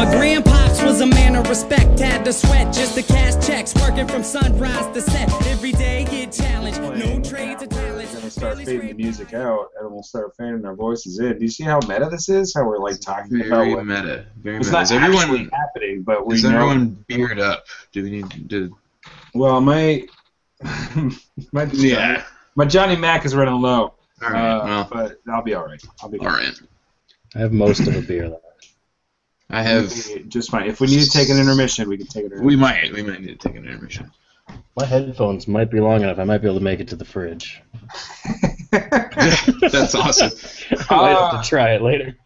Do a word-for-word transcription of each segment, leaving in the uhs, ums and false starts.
My grandpops was a man of respect, had to sweat just to cash checks, working from sunrise to set. Every day get challenged, no trade to talent. We're gonna start fading the music out, and we'll start fading our voices in. Do you see how meta this is? How we're like talking very about what, meta. Very it's meta. Not is everyone, actually happening, but we is know. Is everyone beard up? Do we need to? Well, my my yeah. my Johnny Mac is running low. All right, uh, well, but I'll be all right. I'll be all good. Right. I have most of a beer left. I have just fine. If we need to take an intermission, we can take an intermission. We might. We might need to take an intermission. My headphones might be long enough. I might be able to make it to the fridge. That's awesome. I uh, have to try it later.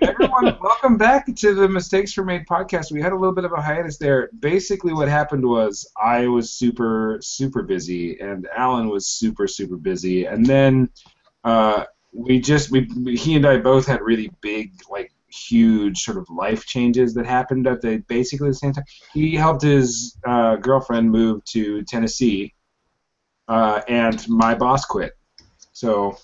Everyone, welcome back to the Mistakes Were Made podcast. We had a little bit of a hiatus there. Basically what happened was I was super, super busy, and Alan was super, super busy. And then uh, we just, we, we he and I both had really big, like, huge sort of life changes that happened at the basically the same time. He helped his uh, girlfriend move to Tennessee, uh, and my boss quit. So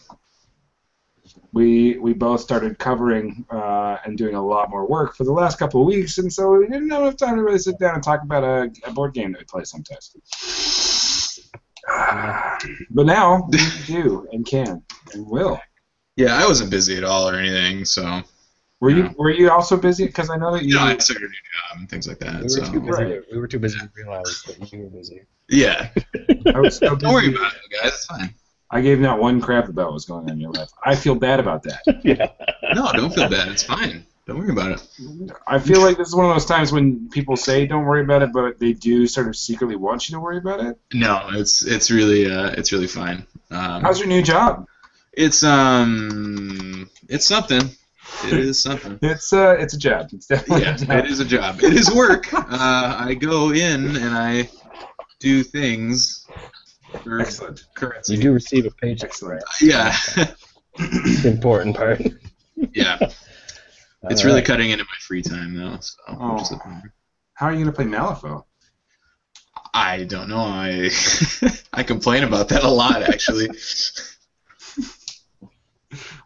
we we both started covering uh, and doing a lot more work for the last couple of weeks, and so we didn't have enough time to really sit down and talk about a, a board game that we play sometimes. Uh, but now we do and can and will. Yeah, I wasn't busy at all or anything, so. Were you were you also busy? Because I know that you. No, I started a new job and things like that. We were, so. too, busy. Right. we were too busy to realize that you were busy. Yeah. I was so busy. Don't worry about it, guys. It's fine. I gave not one crap about what was going on in your life. I feel bad about that. Yeah. No, don't feel bad. It's fine. Don't worry about it. I feel like this is one of those times when people say don't worry about it, but they do sort of secretly want you to worry about it. No, it's it's really uh, it's really fine. Um, How's your new job? It's um it's something. It is something. It's uh, it's a job. It's definitely yeah, a job. It is a job. It is work. uh, I go in and I do things for Excellent. currency. You do receive a paycheck. Excellent. Yeah. Important part. Yeah. All it's right. really cutting into my free time though. So oh. just how are you gonna play Malifaux? I don't know. I I complain about that a lot actually.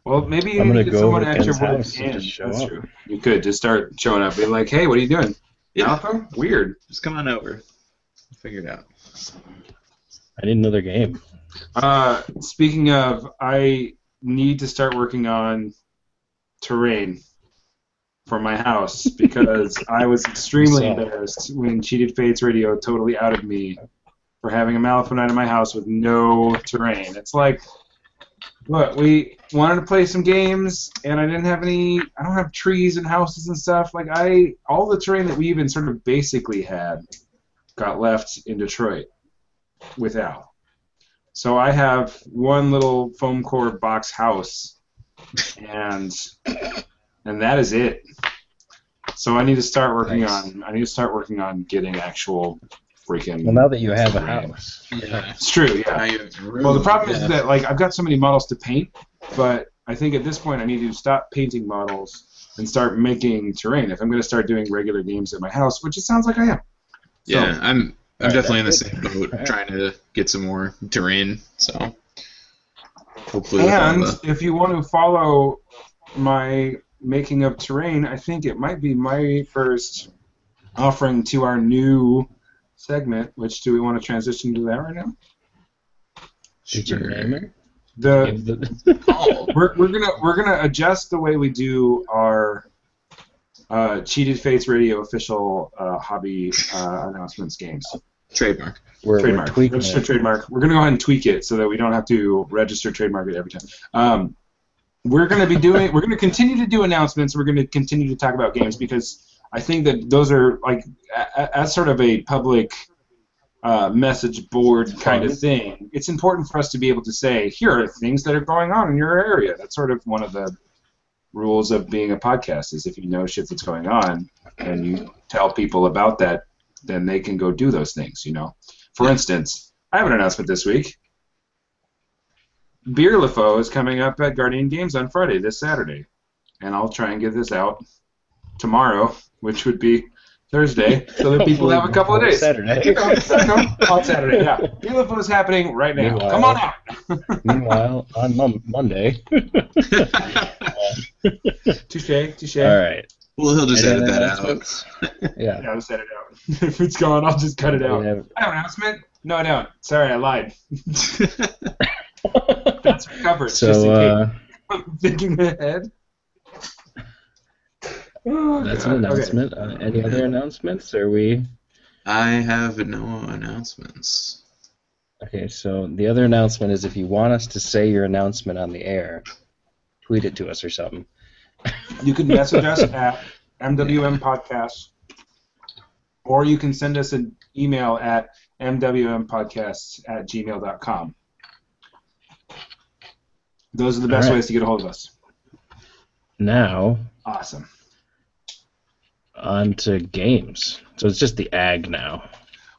Well, maybe you need to get someone at your world's end. That's true. You could just start showing up. Be like, hey, what are you doing? Yeah. Malifaux? Weird. Just come on over. Figure it out. I need another game. Uh, speaking of, I need to start working on terrain for my house because I was extremely embarrassed when Cheated Fates Radio totally outed me for having a Malifaux night in my house with no terrain. It's like... Look, we wanted to play some games, and I didn't have any. I don't have trees and houses and stuff. Like I, all the terrain that we even sort of basically had, got left in Detroit without. So I have one little foam core box house, and and that is it. So I need to start working nice. on. I need to start working on getting actual. Freaking well, now that you have terrain. a house, yeah. It's true. Yeah. Well, the problem yeah. is that like I've got so many models to paint, but I think at this point I need to stop painting models and start making terrain. If I'm going to start doing regular games at my house, which it sounds like I am. Yeah, so, I'm. I'm right, definitely in the same boat, right. trying to get some more terrain. So hopefully. And the... if you want to follow my making of terrain, I think it might be my first offering to our new. Segment, which do we want to transition to that right now? Sure. The oh, we're we're gonna we're gonna adjust the way we do our uh, Cheated Fates Radio official uh, hobby uh, announcements games. Trademark. We're, trademark. We're register trademark. We're gonna go ahead and tweak it so that we don't have to register trademark it every time. Um, we're gonna be doing. We're gonna continue to do announcements. We're gonna continue to talk about games because. I think that those are like as sort of a public uh, message board kind of thing. It's important for us to be able to say, here are things that are going on in your area. That's sort of one of the rules of being a podcast is if you know shit that's going on and you tell people about that, then they can go do those things, you know. For instance, I have an announcement this week. Beerlifaux is coming up at Guardian Games on Friday, this Saturday. And I'll try and get this out tomorrow, which would be Thursday, so that people have a couple of days. Saturday. You know, on Saturday, yeah. Malifaux is happening right now. Meanwhile, come on out. Meanwhile, on Monday. Touche, touche. All right. Well, he'll just edit that out. Yeah. Yeah, I'll just edit it out. If it's gone, I'll just cut it out. Yeah. I have an announcement. No, I don't. Sorry, I lied. That's recovered. So, just in case. Uh, I'm thinking ahead. Oh, that's God. An announcement. Okay. Uh, any other announcements? Are we? I have no announcements. Okay, so the other announcement is if you want us to say your announcement on the air, tweet it to us or something. You can message us at M W M Podcast, or you can send us an email at M W M podcasts at gmail dot com. Those are the best right. ways to get a hold of us. Now, awesome. On to games. So it's just the ag now.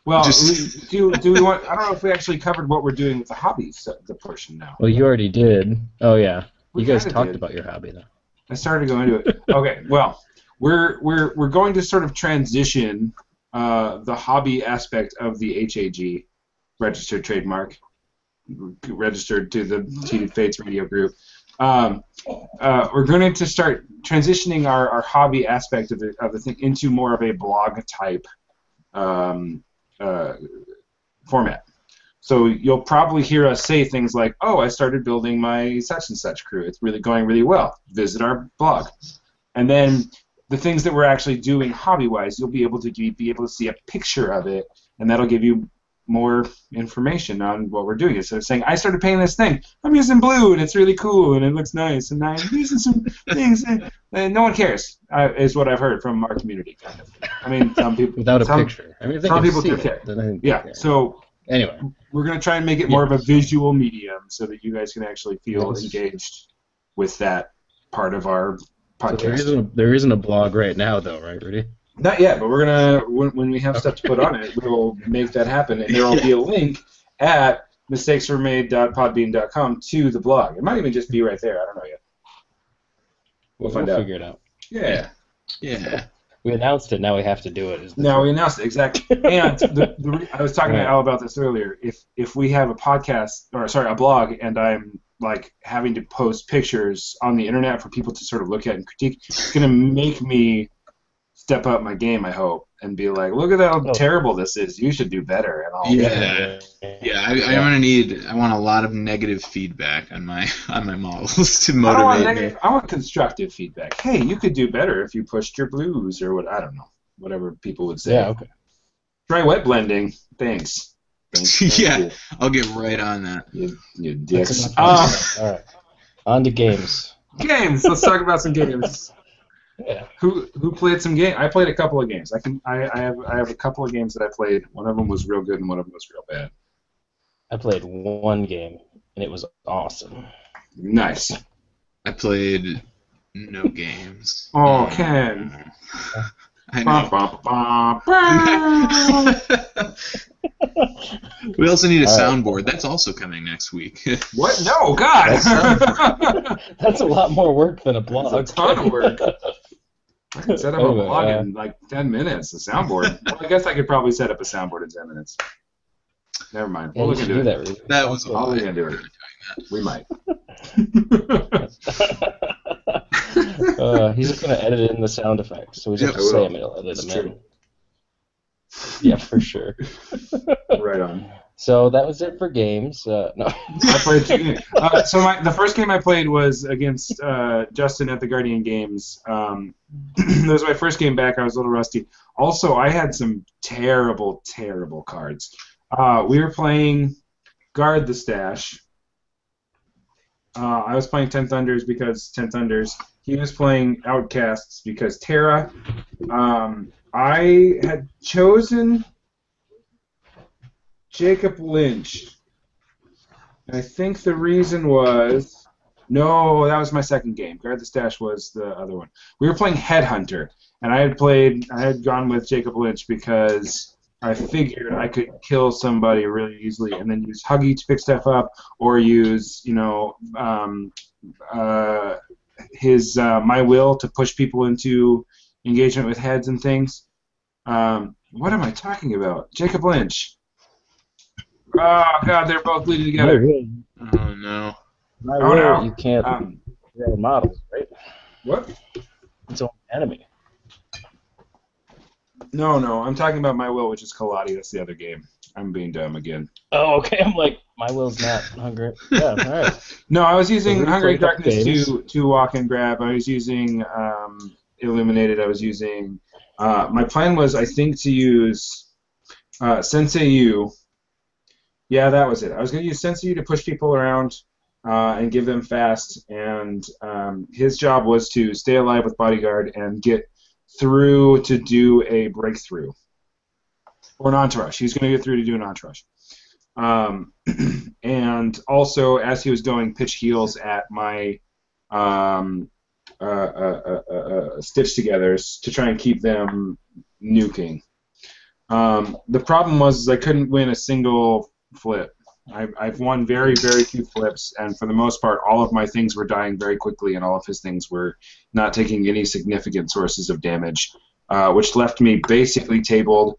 Well, just... do do we want? I don't know if we actually covered what we're doing with the hobbies the portion now. Well, you already did. Oh yeah, we you guys talked did. about your hobby though. I started to go into it. Okay, well, we're we're we're going to sort of transition uh, the hobby aspect of the H A G, registered trademark, registered to the Cheated Fates Radio group. Um, uh, we're going to start transitioning our, our hobby aspect of the of the thing into more of a blog type um, uh, format. So you'll probably hear us say things like, "Oh, I started building my such and such crew. It's really going really well. Visit our blog." And then the things that we're actually doing hobby-wise, you'll be able to be, be able to see a picture of it, and that'll give you more information on what we're doing. Instead of saying, I started painting this thing. I'm using blue, and it's really cool, and it looks nice, and I'm using some things, and, and no one cares, uh, is what I've heard from our community. Kind of. I mean, some people... Without a some, picture. I mean, if they some people do it, care. Then yeah, care. So anyway, we're going to try and make it more yeah. of a visual medium so that you guys can actually feel yes. engaged with that part of our podcast. So there, isn't a, there isn't a blog right now, though, right, Rudy? Not yet, but we're gonna when, when we have stuff to put on it, we will make that happen, and there will be a link at mistakes were made dot podbean dot com to the blog. It might even just be right there. I don't know yet. We'll, we'll find we'll out. Figure it out. Yeah. Yeah. We announced it. Now we have to do it. Now thing. we announced it exactly. And the, the, I was talking right. to Al about this earlier. If if we have a podcast or sorry a blog, and I'm like having to post pictures on the internet for people to sort of look at and critique, it's gonna make me step up my game, I hope, and be like, "Look at how oh. terrible this is. You should do better." And all yeah, that. yeah. I, I want to need. I want a lot of negative feedback on my on my models to motivate I want negative, me. I want constructive feedback. Hey, you could do better if you pushed your blues or what? I don't know. Whatever people would say. Yeah. Okay. Try wet blending. Thanks. Thanks, thanks yeah, you. I'll get right on that. You, you dicks. Uh, all right. On to games. Games. Let's talk about some games. Yeah. Who who played some game? I played a couple of games. I can I, I have I have a couple of games that I played. One of them was real good and one of them was real bad. I played one game and it was awesome. Nice. I played no games. Oh, Ken. I know. Ba, ba, ba, ba. We also need a soundboard. That's also coming next week. What? No, God. That's, that's a lot more work than a blog. That's a ton of work. I can set up oh, a blog uh, in like ten minutes. A soundboard. Well, I guess I could probably set up a soundboard in ten minutes. Never mind. Yeah, we'll look into do it. That, really. That was all we're gonna do. It. We might. uh, he's just gonna edit in the sound effects, so we just yep, have to say him. He'll edit them in. Yeah, for sure. Right on. So that was it for games. Uh, no, I played two games. Uh, so my, the first game I played was against uh, Justin at the Guardian Games. Um, that was my first game back. I was a little rusty. Also, I had some terrible, terrible cards. Uh, we were playing Guard the Stash. Uh, I was playing Ten Thunders because Ten Thunders. He was playing Outcasts because Terra. Um, I had chosen Jacob Lynch. And I think the reason was... No, that was my second game. Guard the Stash was the other one. We were playing Headhunter, and I had played. I had gone with Jacob Lynch because I figured I could kill somebody really easily and then use Huggy to pick stuff up or use, you know, um, uh, his uh, My Will to push people into engagement with heads and things. Um, what am I talking about? Jacob Lynch. Oh, God, they're both bleeding together. Oh, no. My Will, oh, no. You can't um, models, right? What? It's an enemy. No, no, I'm talking about My Will, which is Collodi. That's the other game. I'm being dumb again. Oh, okay. I'm like, My Will's not Hunger. Yeah, all right. No, I was using Hunger and Darkness to to walk and grab. I was using um, Illuminated. I was using. Uh, my plan was, I think, to use uh, Senseiyu. Yeah, that was it. I was going to use Senseiyu to push people around uh, and give them fast. And um, his job was to stay alive with Bodyguard and get through to do a breakthrough. Or an entourage. He was going to get through to do an entourage. Um, and also, as he was going, pitch heels at my um, uh, uh, uh, uh, stitch togethers to try and keep them nuking. Um, the problem was I couldn't win a single flip. I've, I've won very, very few flips, and for the most part, all of my things were dying very quickly, and all of his things were not taking any significant sources of damage, uh, which left me basically tabled.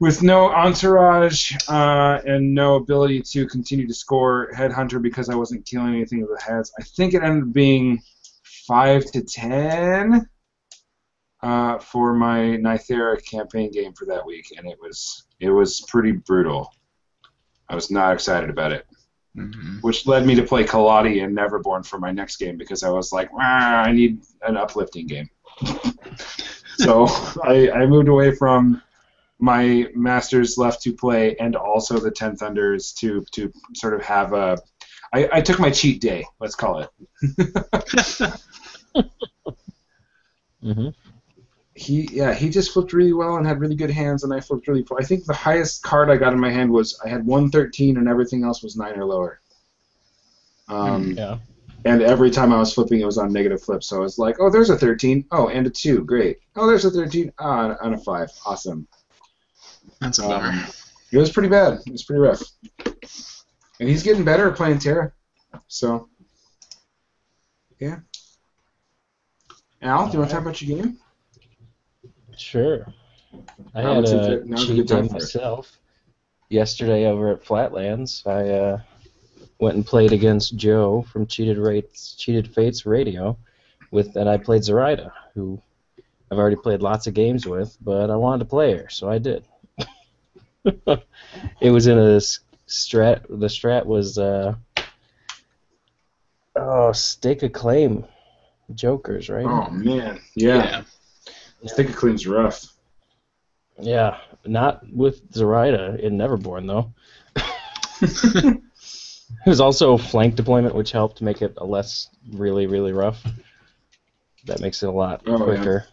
With no entourage uh, and no ability to continue to score Headhunter because I wasn't killing anything with the heads, I think it ended up being five to ten uh, for my Nythera campaign game for that week, and it was it was pretty brutal. I was not excited about it, mm-hmm. which led me to play Collodi and Neverborn for my next game because I was like, I need an uplifting game. So I, I moved away from. My masters left to play, and also the Ten Thunders to to sort of have a. I, I took my cheat day, let's call it. mm-hmm. He yeah he just flipped really well and had really good hands, and I flipped really poor. I think the highest card I got in my hand was I had one thirteen, and everything else was nine or lower. Um, yeah. And every time I was flipping, it was on negative flips. So I was like, oh, there's a thirteen. Oh, and a two, great. Oh, there's a thirteen. Ah, oh, and a five, awesome. That's um, better. It was pretty bad. It was pretty rough. And he's getting better at playing Terra. So, yeah. Al, All do you right. want to talk about your game? Sure. I oh, had a, a cheat day myself. Yesterday over at Flatlands, I uh, went and played against Joe from Cheated, Rates, Cheated Fates Radio, with, and I played Zoraida, who I've already played lots of games with, but I wanted to play her, so I did. It was in a strat. The strat was uh, oh, Stake a Claim, Jokers, right? Oh man, yeah. yeah. Stake a Claim's rough. Yeah, not with Zoraida in Neverborn though. It was also flank deployment, which helped make it a less really really rough. That makes it a lot oh, quicker.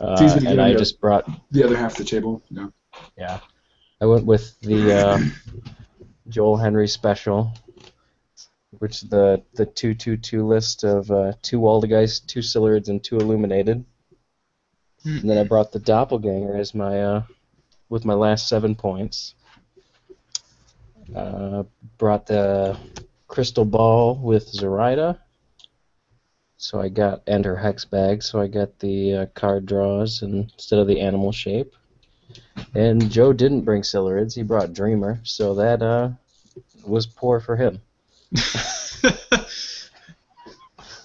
Yeah. Uh, and I just brought the other half of the table. No. Yeah, I went with the uh, Joel Henry special, which the the two two two list of uh, two Waldegeist, two Silurids, and two Illuminated. Mm. And then I brought the Doppelganger as my uh, with my last seven points. Uh, brought the Crystal Ball with Zoraida. So I got, and her hex bag, so I got the uh, card draws and, instead of the animal shape. And Joe didn't bring Silurids, he brought Dreamer, so that uh, was poor for him.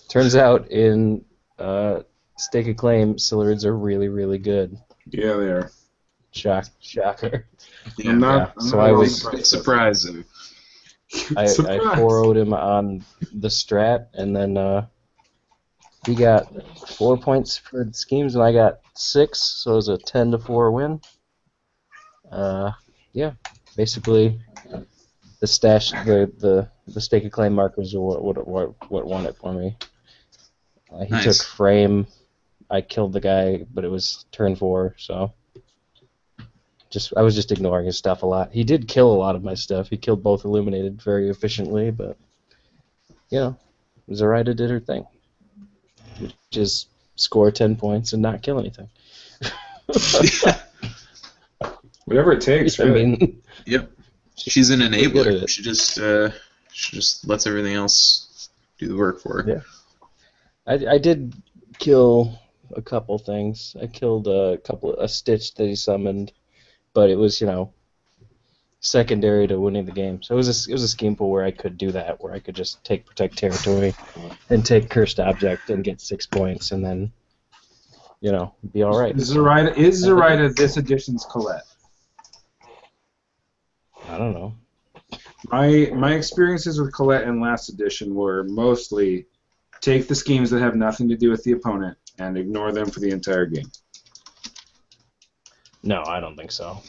Turns out in uh, Stake a Claim, Silurids are really, really good. Yeah, they are. Shock, shocker. Yeah, I'm not, yeah. I'm so not I really was surprising. I, Surprise. I four oh'd him on the strat, and then... Uh, He got four points for the schemes, and I got six, so it was a ten to four win. Uh, yeah, basically, the stash, the the, the Stake a Claim markers are what what what, what won it for me. Uh, he nice. Took frame. I killed the guy, but it was turn four, so just I was just ignoring his stuff a lot. He did kill a lot of my stuff. He killed both Illuminated very efficiently, but you know, Zoraida did her thing. Just score ten points and not kill anything. Whatever it takes. I really. mean, yep. She's an enabler. She just uh, she just lets everything else do the work for her. Yeah. I I did kill a couple things. I killed a couple a stitch that he summoned, but it was you know secondary to winning the game. So it was a it was a scheme pool where I could do that, where I could just take protect territory and take cursed object and get six points, and then you know, be all right. Zoraida, is Zoraida this edition's Colette? I don't know. My my experiences with Colette in last edition were mostly take the schemes that have nothing to do with the opponent and ignore them for the entire game. No, I don't think so.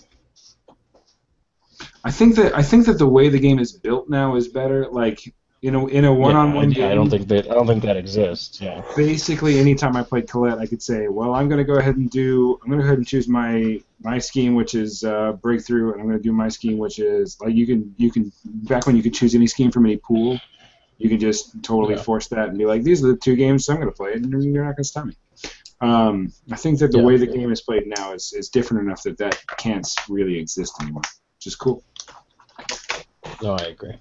I think that I think that the way the game is built now is better. Like, you know, in a one-on-one yeah, I, game. I don't think that I don't think that exists. Yeah. Basically, anytime I played Colette, I could say, well, I'm going to go ahead and do. I'm going to go ahead and choose my my scheme, which is uh, breakthrough, and I'm going to do my scheme, which is like you can you can back when you could choose any scheme from any pool, you can just totally yeah. force that and be like, these are the two games I'm going to play, and you're not going to stop me. Um, I think that the yeah, way the yeah. game is played now is is different enough that that can't really exist anymore, which is cool. No, I agree.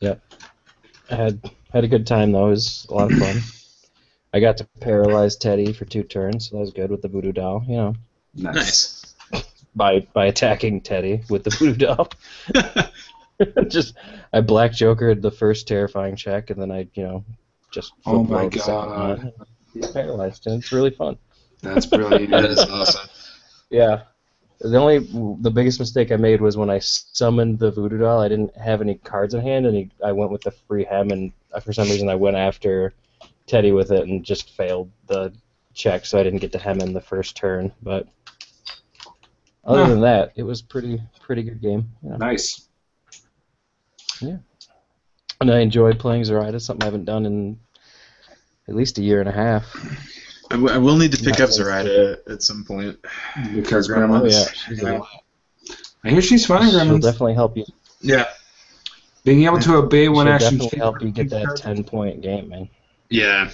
Yep. I had had a good time though. It was a lot of fun. I got to paralyze Teddy for two turns, so that was good with the voodoo doll. You know, nice. by by attacking Teddy with the voodoo doll. Just I black jokered the first terrifying check, and then I you know just oh my god. Paralyzed, and it's really fun. That's brilliant. That is awesome. Yeah. The only, the biggest mistake I made was when I summoned the voodoo doll, I didn't have any cards in hand, and he, I went with the free hem, and for some reason I went after Teddy with it and just failed the check, so I didn't get to hem in the first turn. But other huh. than that, it was pretty pretty good game. Yeah. Nice. Yeah. And I enjoyed playing Zoraida, something I haven't done in at least a year and a half. I, w- I will need to pick Not up Zoraida at some point. Because Gremlins. Yeah, she's yeah. I hear she's fun in Gremlins. She'll definitely help you. Yeah. Being able to obey one action. She'll definitely help you get that ten-point game, man. Yeah.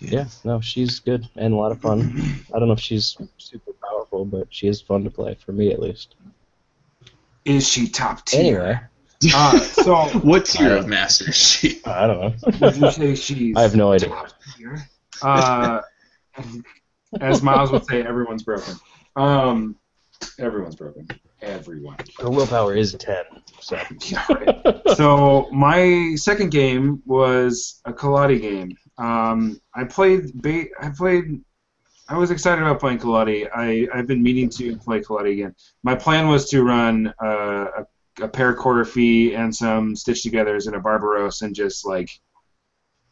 Yeah, no, she's good and a lot of fun. I don't know if she's super powerful, but she is fun to play, for me at least. Is she top tier? Anyway. Uh, so what tier of master is she? I don't know. Would you say she's I have no idea. Uh, as Miles would say, everyone's broken. Um, everyone's broken. Everyone. Her willpower is ten. So. Yeah, right. So my second game was a Collodi game. Um, I played. Ba- I played. I was excited about playing Collodi. I I've been meaning to play Collodi again. My plan was to run uh, a. a pair of Coryphee and some Stitch Togethers and a Barbaros and just, like,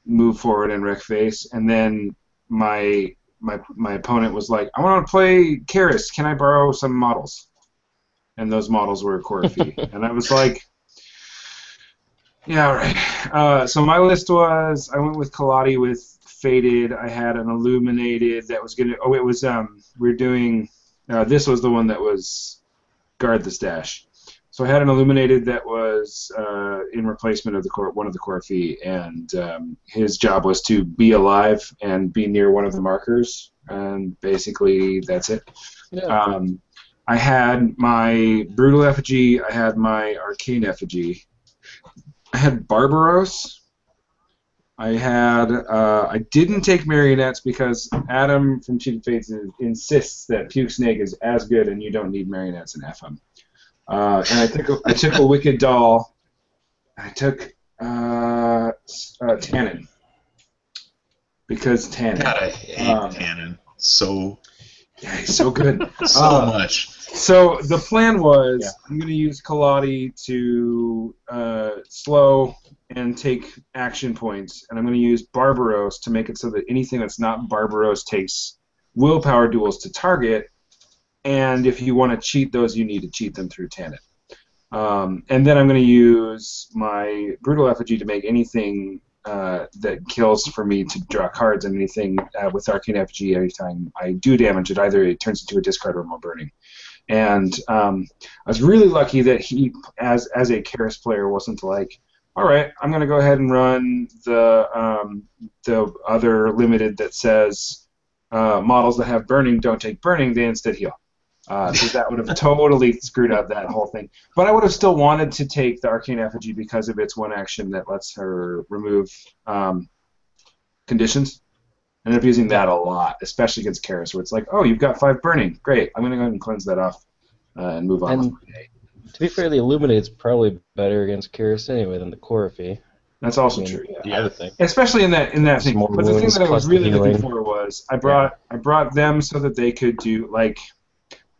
move forward and wreck face. And then my my my opponent was like, I want to play Karis. Can I borrow some models? And those models were Coryphee. And I was like, yeah, all right. Uh, so my list was, I went with Collodi with Faded. I had an Illuminated that was going to, oh, it was, um we were doing, uh, this was the one that was Guard the Stash. So I had an Illuminated that was uh, in replacement of the cor- one of the Coryphee, and um, his job was to be alive and be near one of the markers, and basically that's it. Yeah. Um, I had my Brutal Effigy, I had my Arcane Effigy, I had Barbaros, I had uh, I didn't take Marionettes because Adam from Cheated Fates insists that Puke Snake is as good and you don't need Marionettes in F M. Uh, and I took a, I took a Wicked Doll. I took uh, uh, Tannen because Tannen. God, I hate um, Tannen so. Yeah, he's so good. so uh, much. So the plan was yeah. I'm going to use Collodi to uh, slow and take action points, and I'm going to use Barbaros to make it so that anything that's not Barbaros takes willpower duels to target. And if you want to cheat those, you need to cheat them through Tannen. Um, and then I'm going to use my Brutal Effigy to make anything uh, that kills for me to draw cards, and anything uh, with Arcane Effigy, every time I do damage it, either it turns into a discard or more burning. And um, I was really lucky that he, as as a Karis player, wasn't like, all right, I'm going to go ahead and run the um, the other limited that says uh, models that have burning don't take burning, they instead heal. Uh, so that would have totally screwed up that whole thing. But I would have still wanted to take the Arcane Effigy because of its one action that lets her remove um, conditions. I ended up using that a lot, especially against Karis, where it's like, oh, you've got five burning. Great. I'm going to go ahead and cleanse that off uh, and move on. And to be fair, the Illuminate's probably better against Karis anyway than the Coryphee. That's also true. Yeah. The other thing, especially in that in that thing. But the thing that I was really looking for was I brought I brought them so that they could do like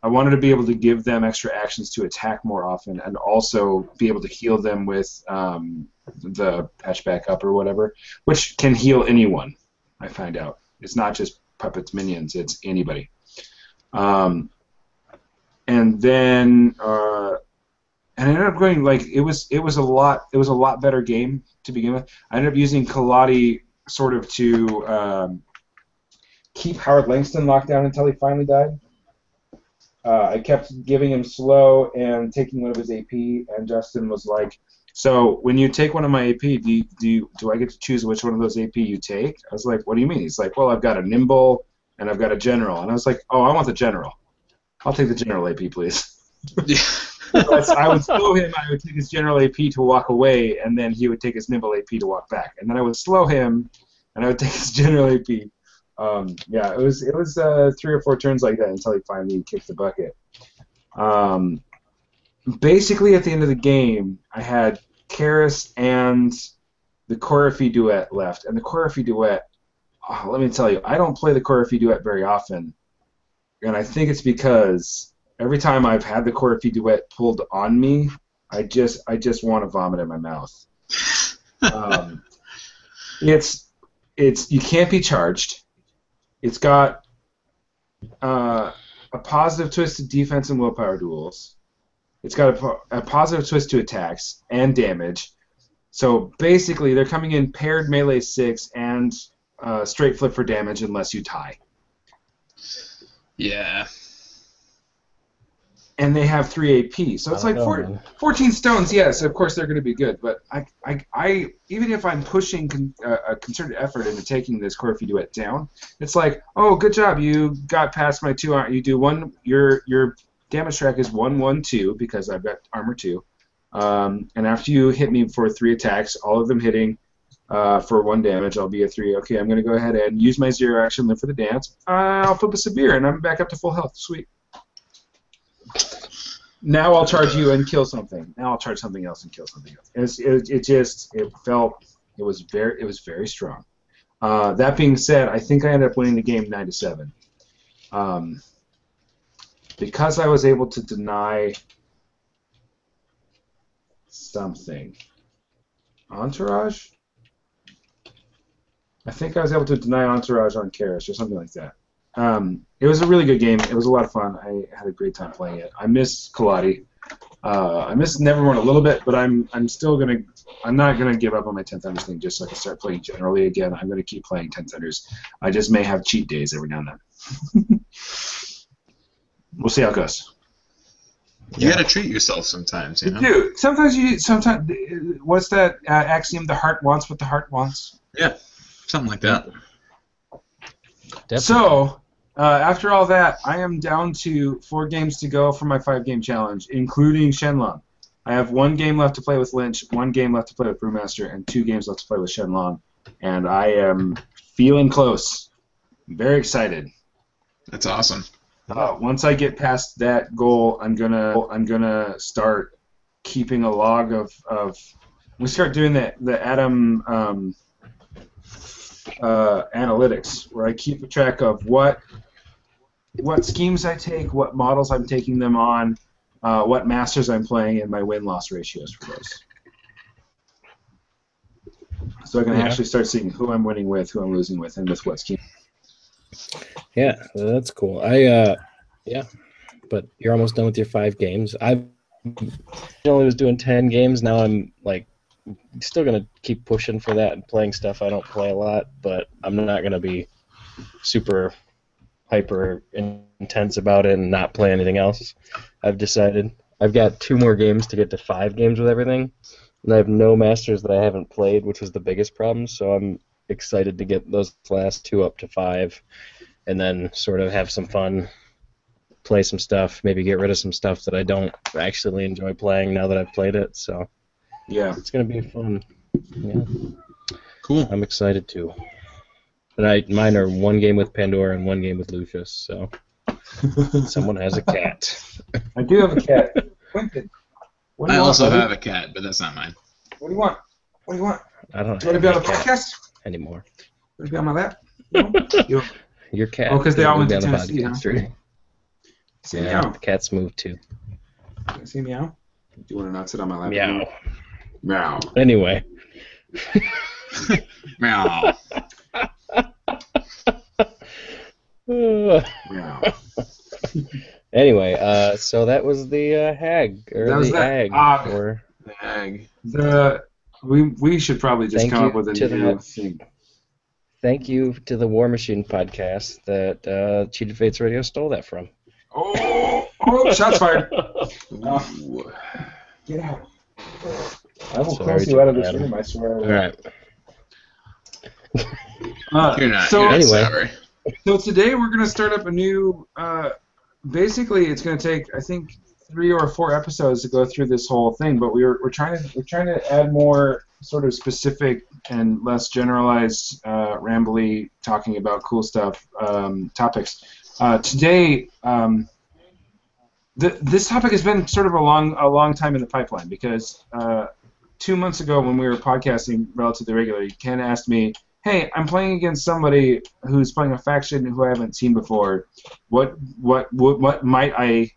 I wanted to be able to give them extra actions to attack more often, and also be able to heal them with um, the patch back up or whatever, which can heal anyone. I find out it's not just puppets minions; it's anybody. Um, and then. Uh, And I ended up going like it was it was a lot it was a lot better game to begin with. I ended up using Collodi sort of to um, keep Howard Langston locked down until he finally died. Uh, I kept giving him slow and taking one of his A P, and Justin was like, "So when you take one of my A P, do you, do you, do I get to choose which one of those A P you take?" I was like, "What do you mean?" He's like, "Well, I've got a nimble and I've got a general," and I was like, "Oh, I want the general. I'll take the general A P, please." I would slow him, I would take his general A P to walk away, and then he would take his nimble A P to walk back. And then I would slow him, and I would take his general A P. Um, yeah, it was it was uh, three or four turns like that until he finally kicked the bucket. Um, basically, at the end of the game, I had Karis and the Coryphee Duet left. And the Coryphee Duet, oh, let me tell you, I don't play the Coryphee Duet very often. And I think it's because... every time I've had the Coryphee Duet pulled on me, I just I just want to vomit in my mouth. um, it's it's you can't be charged. It's got uh, a positive twist to defense and willpower duels. It's got a, a positive twist to attacks and damage. So basically, they're coming in paired melee six and uh, straight flip for damage unless you tie. Yeah. And they have three A P, so it's like know, four, fourteen stones. Yes, of course they're going to be good, but I, I, I even if I'm pushing con, uh, a concerted effort into taking this Coryphee Duet down, it's like, oh, good job, you got past my two. You do one. Your your damage track is one one two because I've got armor two, um, and after you hit me for three attacks, all of them hitting uh, for one damage, I'll be a three. Okay, I'm going to go ahead and use my zero action, live for the dance. I'll flip a severe, and I'm back up to full health. Sweet. Now I'll charge you and kill something. Now I'll charge something else and kill something else. It's, it, it just it felt it was very it was very strong. Uh, that being said, I think I ended up winning the game nine to seven, um, because I was able to deny something. Entourage. I think I was able to deny Entourage on Karis or something like that. Um, it was a really good game. It was a lot of fun. I had a great time playing it. I miss Collodi. Uh, I miss Nevermore a little bit, but I'm I'm still gonna I'm not gonna give up on my Ten Thunders thing just so I can start playing generally again. I'm gonna keep playing Ten Thunders. I just may have cheat days every now and then. We'll see how it goes. You yeah. gotta treat yourself sometimes, you know. You do. Sometimes you sometimes what's that uh, axiom? The heart wants what the heart wants. Yeah, something like that. Definitely. So, uh, after all that, I am down to four games to go for my five-game challenge, including Shenlong. I have one game left to play with Lynch, one game left to play with Brewmaster, and two games left to play with Shenlong. And I am feeling close. I'm very excited. That's awesome. Uh, once I get past that goal, I'm gonna I'm gonna start keeping a log of of. We start doing the the Adam. Um, Uh, analytics, where I keep track of what what schemes I take, what models I'm taking them on, uh, what masters I'm playing, and my win-loss ratios for those. So I can yeah. actually start seeing who I'm winning with, who I'm losing with, and with what scheme. Yeah, that's cool. I uh, yeah, but you're almost done with your five games. I've, I only was doing ten games. Now I'm like. Still gonna keep pushing for that and playing stuff I don't play a lot, but I'm not gonna be super hyper intense about it and not play anything else. I've decided I've got two more games to get to five games with everything, and I have no masters that I haven't played, which was the biggest problem. So I'm excited to get those last two up to five, and then sort of have some fun, play some stuff, maybe get rid of some stuff that I don't actually enjoy playing now that I've played it. So. Yeah, it's gonna be fun. Yeah, cool. I'm excited too. And I mine are one game with Pandora and one game with Lucius. So someone has a cat. I do have a cat. What do you I want, also buddy? have a cat, but that's not mine. What do you want? What do you want? I don't. Do you want to be on a podcast anymore? Do you want to be on my lap? No? You're... Your cat. Oh, because they all went to Tennessee. Now. Yeah, meow. The cats moved too. See meow? Do you want to not sit on my lap? Meow. Meow. Anyway. Meow. Meow. Anyway, uh, so that was the uh, hag or that was the ag uh, or the ag. The we we should probably just come up with a new thing. Thank you to the War Machine podcast that uh, Cheated Fates Radio stole that from. Oh, oh shots fired! Ooh. Get out! I will close you out of this room. I swear. All right. uh, you're not. So, you're not anyway. So today we're going to start up a new. Uh, Basically, it's going to take I think three or four episodes to go through this whole thing, but we're we're trying to we're trying to add more sort of specific and less generalized, uh, rambly talking about cool stuff um, topics. Uh, today, um, th- this topic has been sort of a long a long time in the pipeline because uh, two months ago when we were podcasting relatively regularly, Ken asked me. Hey, I'm playing against somebody who's playing a faction who I haven't seen before. What what what, what might I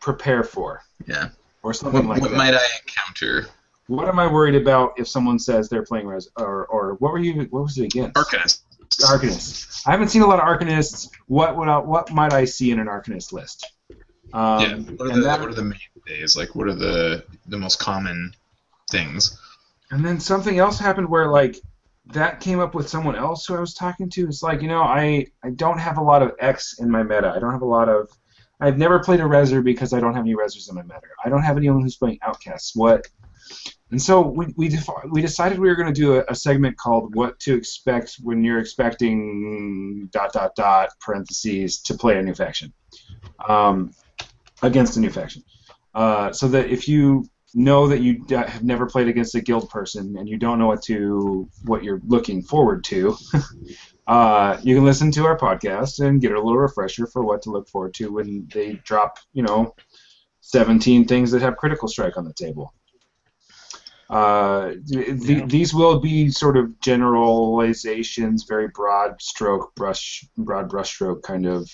prepare for? Yeah. Or something what, like what that. What might I encounter? What am I worried about if someone says they're playing res or or what were you what was it against? Arcanists. Arcanists. I haven't seen a lot of Arcanists. What would I, what might I see in an Arcanist list? Um, yeah. What are, the, that, what are the main days? Like what are the the most common things? And then something else happened where like that came up with someone else who I was talking to. It's like, you know, I, I don't have a lot of X in my meta. I don't have a lot of... I've never played a Rezzer because I don't have any Rezzers in my meta. I don't have anyone who's playing Outcasts. What? And so we we, def- we decided we were going to do a, a segment called What to Expect When You're Expecting... dot, dot, dot, parentheses, to play a new faction. Um, against a new faction. Uh, so that if you... know that you d- have never played against a guild person and you don't know what to what you're looking forward to, uh, you can listen to our podcast and get a little refresher for what to look forward to when they drop, you know, seventeen things that have critical strike on the table. Uh, th- yeah. These will be sort of generalizations, very broad stroke, brush, broad brushstroke kind of.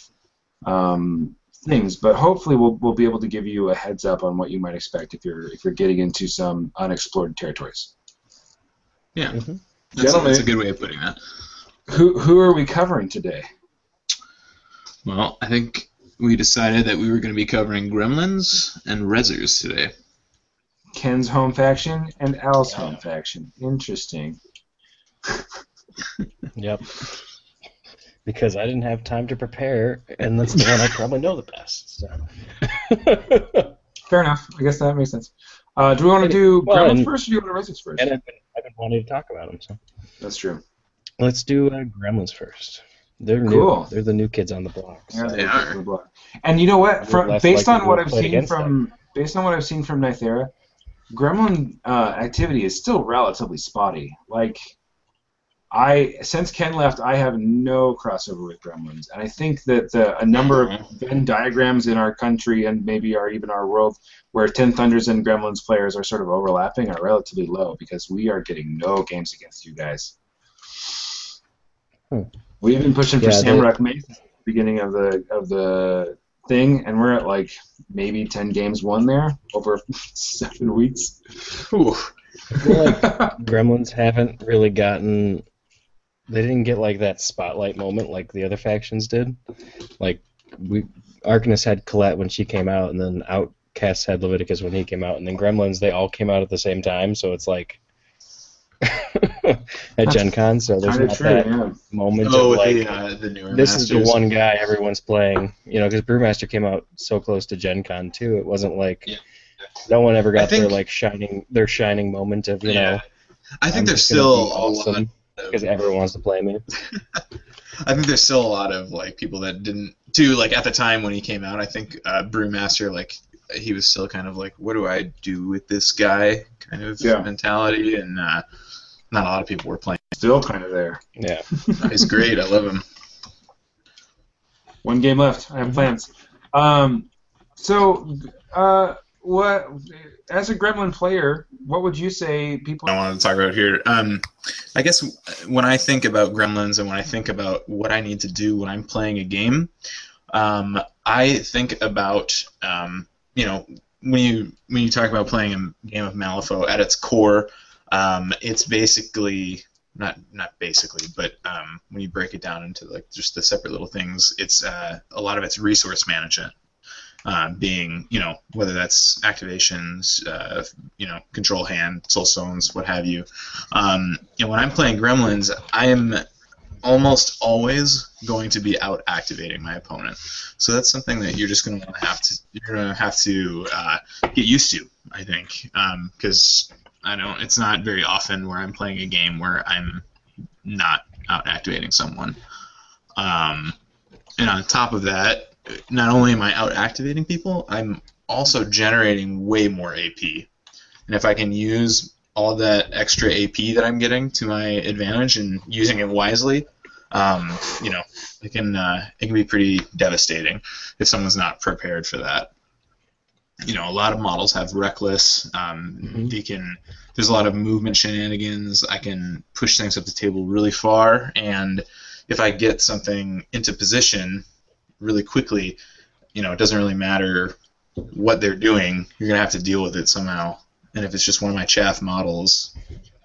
Um, things, but hopefully we'll we'll be able to give you a heads up on what you might expect if you're if you're getting into some unexplored territories. Yeah, mm-hmm. that's, a, that's a good way of putting that. Who who are we covering today? Well, I think we decided that we were going to be covering Gremlins and Rezzers today. Ken's home faction and Al's home faction. Interesting. Yep. Because I didn't have time to prepare, and that's the one I probably know the best. So. Fair enough. I guess that makes sense. Uh, do we want to do well, Gremlins and, first, or do you want to Rezzers first? And I've been, I've been wanting to talk about them. So. That's true. Let's do uh, Gremlins first. They're cool. New. They're the new kids on the block. Yeah, so. They are. The block. And you know what? From, based on what I've seen from them. based on what I've seen from Nythera, Gremlin uh, activity is still relatively spotty. Like. I since Ken left, I have no crossover with Gremlins, and I think that the, a number of Venn diagrams in our country and maybe our even our world where Ten Thunders and Gremlins players are sort of overlapping are relatively low because we are getting no games against you guys. Hmm. We've been pushing for yeah, Samrock Mace at the beginning of the of the thing, and we're at like maybe ten games won there over seven weeks. Ooh. I feel like Gremlins haven't really gotten. They didn't get like that spotlight moment like the other factions did. Like we, Arcanists had Colette when she came out, and then Outcasts had Leviticus when he came out, and then Gremlins they all came out at the same time. So it's like at Gen Con, so there's not true, that yeah. moment oh, of like the, uh, the newer this masters. Is the one guy everyone's playing. You know, because Brewmaster came out so close to Gen Con too. It wasn't like yeah. no one ever got think, their like shining their shining moment of you yeah. know. I think there's still awesome. All because everyone wants to play me. I think there's still a lot of like people that didn't do like at the time when he came out. I think uh, Brewmaster like he was still kind of like, what do I do with this guy kind of yeah. mentality, and uh, not a lot of people were playing. Still kind of there. Yeah, he's great. I love him. One game left. I have plans. Um, so uh, what, as a Gremlin player, what would you say people... I want to talk about here. Um, I guess when I think about Gremlins and when I think about what I need to do when I'm playing a game, um, I think about, um, you know, when you when you talk about playing a game of Malifaux, at its core, um, it's basically... Not not basically, but um, when you break it down into like just the separate little things, it's uh, a lot of it's resource management, uh, being you know whether that's activations, uh, you know control hand, soul stones, what have you. Um, and when I'm playing Gremlins, I am almost always going to be out activating my opponent. So that's something that you're just going to have to you're going to have to uh, get used to, I think, because. Um, I don't. It's not very often where I'm playing a game where I'm not out activating someone. Um, and on top of that, not only am I out activating people, I'm also generating way more A P. And if I can use all that extra A P that I'm getting to my advantage and using it wisely, um, you know, it can uh, it can be pretty devastating if someone's not prepared for that. You know, a lot of models have reckless. Um, mm-hmm. They can. There's a lot of movement shenanigans. I can push things up the table really far, and if I get something into position really quickly, you know, it doesn't really matter what they're doing. You're gonna have to deal with it somehow. And if it's just one of my chaff models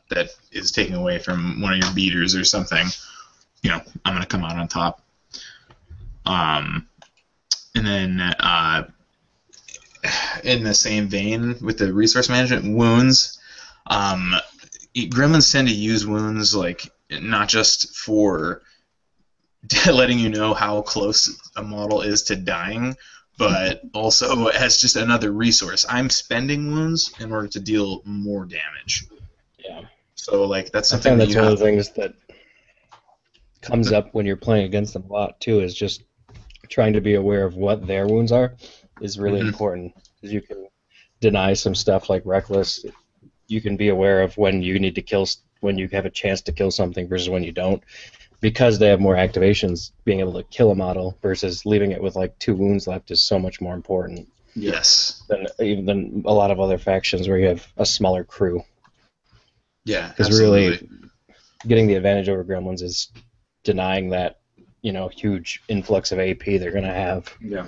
that is taking away from one of your beaters or something, you know, I'm gonna come out on top. Um, and then. Uh, In the same vein with the resource management, wounds, um, Gremlins tend to use wounds like not just for letting you know how close a model is to dying, but also as just another resource. I'm spending wounds in order to deal more damage. Yeah. So like that's something I found that that's one of the things that comes up when you're playing against them a lot too, is just trying to be aware of what their wounds are. Is really mm-hmm. important, because you can deny some stuff like reckless. You can be aware of when you need to kill, when you have a chance to kill something versus when you don't, because they have more activations. Being able to kill a model versus leaving it with like two wounds left is so much more important. Yes. Than even than a lot of other factions where you have a smaller crew. Yeah. Because really, getting the advantage over Gremlins is denying that, you know, huge influx of A P they're gonna have. Yeah.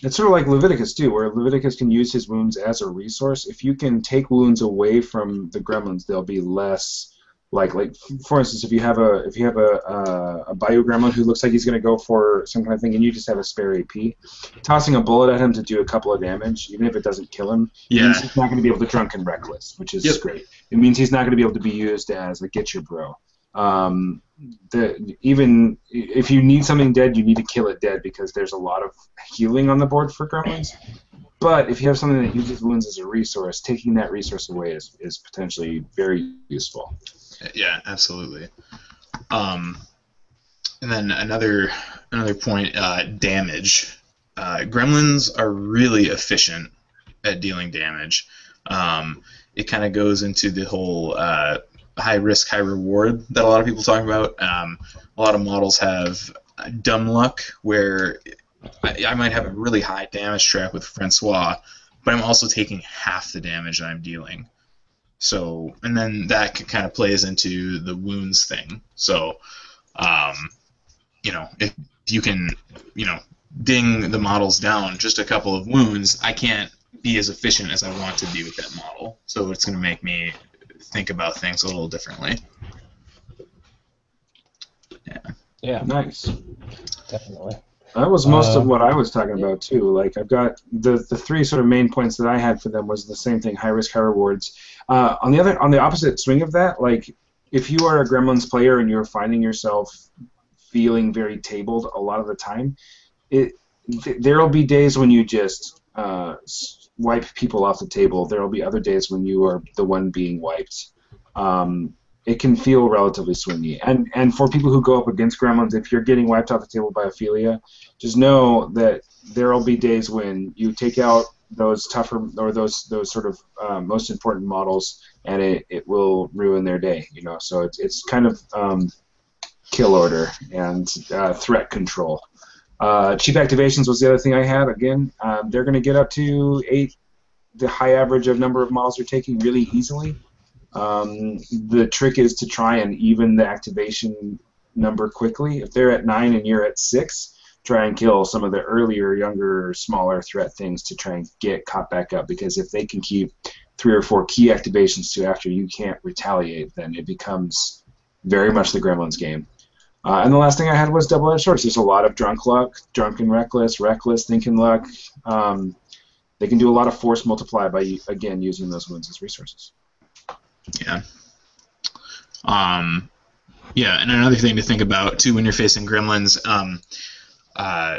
It's sort of like Leviticus, too, where Leviticus can use his wounds as a resource. If you can take wounds away from the Gremlins, they'll be less likely. For instance, if you have a if you have a uh, a Bayou Gremlin who looks like he's going to go for some kind of thing, and you just have a spare A P, tossing a bullet at him to do a couple of damage, even if it doesn't kill him, yeah. means he's not going to be able to drunken reckless, which is yep. great. It means he's not going to be able to be used as the get your bro. Um, the, even if you need something dead, you need to kill it dead because there's a lot of healing on the board for Gremlins. But if you have something that uses wounds as a resource, taking that resource away is, is potentially very useful. Yeah, absolutely. Um, and then another another point, uh, damage. Uh, Gremlins are really efficient at dealing damage. Um, it kind of goes into the whole... Uh, high risk, high reward that a lot of people talk about. Um, a lot of models have dumb luck where I, I might have a really high damage trap with Francois, but I'm also taking half the damage that I'm dealing. So, and then that kind of plays into the wounds thing. So, um, you know, if you can, you know, ding the models down just a couple of wounds, I can't be as efficient as I want to be with that model. So it's going to make me think about things a little differently. Yeah. Yeah. Nice. Definitely. That was most uh, of what I was talking about too. Like I've got the the three sort of main points that I had for them was the same thing: high risk, high rewards. Uh, on the other, on the opposite swing of that, like if you are a Gremlins player and you're finding yourself feeling very tabled a lot of the time, it th- there'll be days when you just uh, wipe people off the table. There will be other days when you are the one being wiped. Um, it can feel relatively swingy. And and for people who go up against Gremlins, if you're getting wiped off the table by Ophelia, just know that there will be days when you take out those tougher or those those sort of um, most important models, and it, it will ruin their day. You know, so it's it's kind of um, kill order and uh, threat control. Uh, cheap activations was the other thing I had. Again, um, they're going to get up to eight the high average of number of models you're taking really easily. Um, the trick is to try and even the activation number quickly. If they're at nine and you're at six, try and kill some of the earlier, younger, smaller threat things to try and get caught back up, because if they can keep three or four key activations to after you can't retaliate, then it becomes very much the Gremlins game. Uh, and the last thing I had was double-edged swords. There's a lot of drunk luck, drunk and reckless, reckless, thinking luck. Um, they can do a lot of force multiply by, again, using those wounds as resources. Yeah. Um, yeah, and another thing to think about, too, when you're facing Gremlins, um, uh,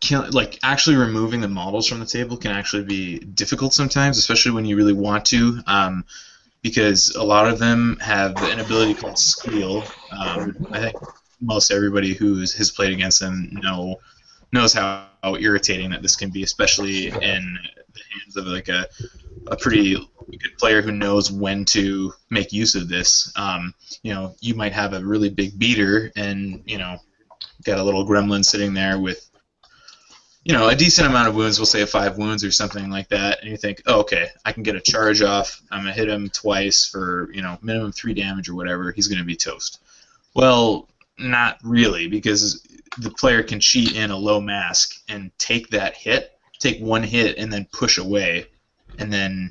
can, like, actually removing the models from the table can actually be difficult sometimes, especially when you really want to. Um, because a lot of them have an ability called Squeal. Um, I think most everybody who has played against them know knows how, how irritating that this can be, especially in the hands of like a, a pretty good player who knows when to make use of this. Um, you know, you might have a really big beater and, you know, got a little gremlin sitting there with, you know, a decent amount of wounds, we'll say five wounds or something like that, and you think, oh, okay, I can get a charge off, I'm going to hit him twice for, you know, minimum three damage or whatever, he's going to be toast. Well, not really, because the player can cheat in a low mask and take that hit, take one hit, and then push away, and then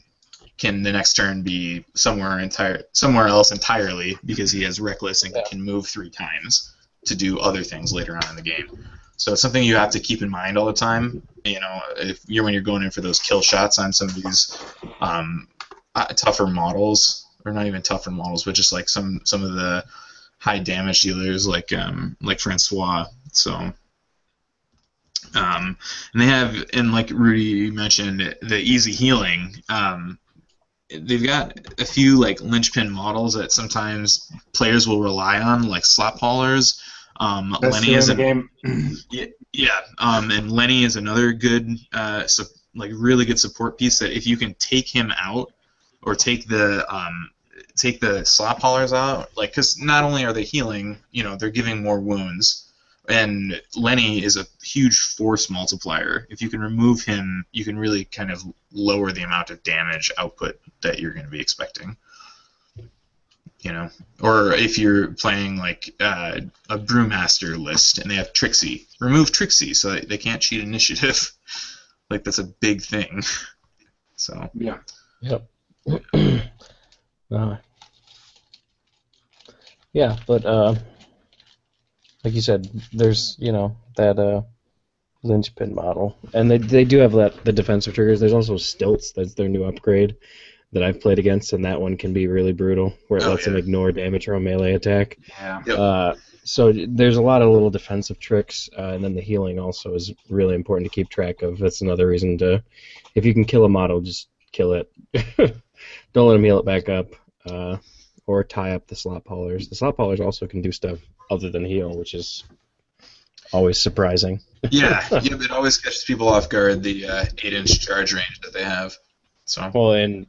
can the next turn be somewhere entire, somewhere else entirely, because he has reckless and can move three times to do other things later on in the game. So it's something you have to keep in mind all the time. You know, if you're when you're going in for those kill shots on some of these um, uh, tougher models, or not even tougher models, but just like some some of the high damage dealers, like um, like Francois. So, um, and they have, and like Rudy mentioned, the easy healing. Um, they've got a few like linchpin models that sometimes players will rely on, like slop haulers. Um, Lenny is an, yeah, yeah um, and Lenny is another good, uh, so, like really good support piece that if you can take him out or take the um, take the slop haulers out, like because not only are they healing, you know, they're giving more wounds, and Lenny is a huge force multiplier. If you can remove him, you can really kind of lower the amount of damage output that you're going to be expecting. You know, or if you're playing like uh, a Brewmaster list and they have Trixie, remove Trixie so they can't cheat initiative. Like that's a big thing. So yeah, yep. uh, yeah, but uh, like you said, there's you know that uh, linchpin model, and they they do have that the defensive triggers. There's also Stilts. That's their new upgrade that I've played against, and that one can be really brutal, where it oh, lets yeah. them ignore damage or a melee attack. Yeah. Yep. Uh, so there's a lot of little defensive tricks, uh, and then the healing also is really important to keep track of. That's another reason to, if you can kill a model, just kill it. Don't let them heal it back up, uh, or tie up the slop haulers. The slop haulers also can do stuff other than heal, which is always surprising. yeah, you know, it always catches people off guard, the uh, eight-inch charge range that they have. So. Well, and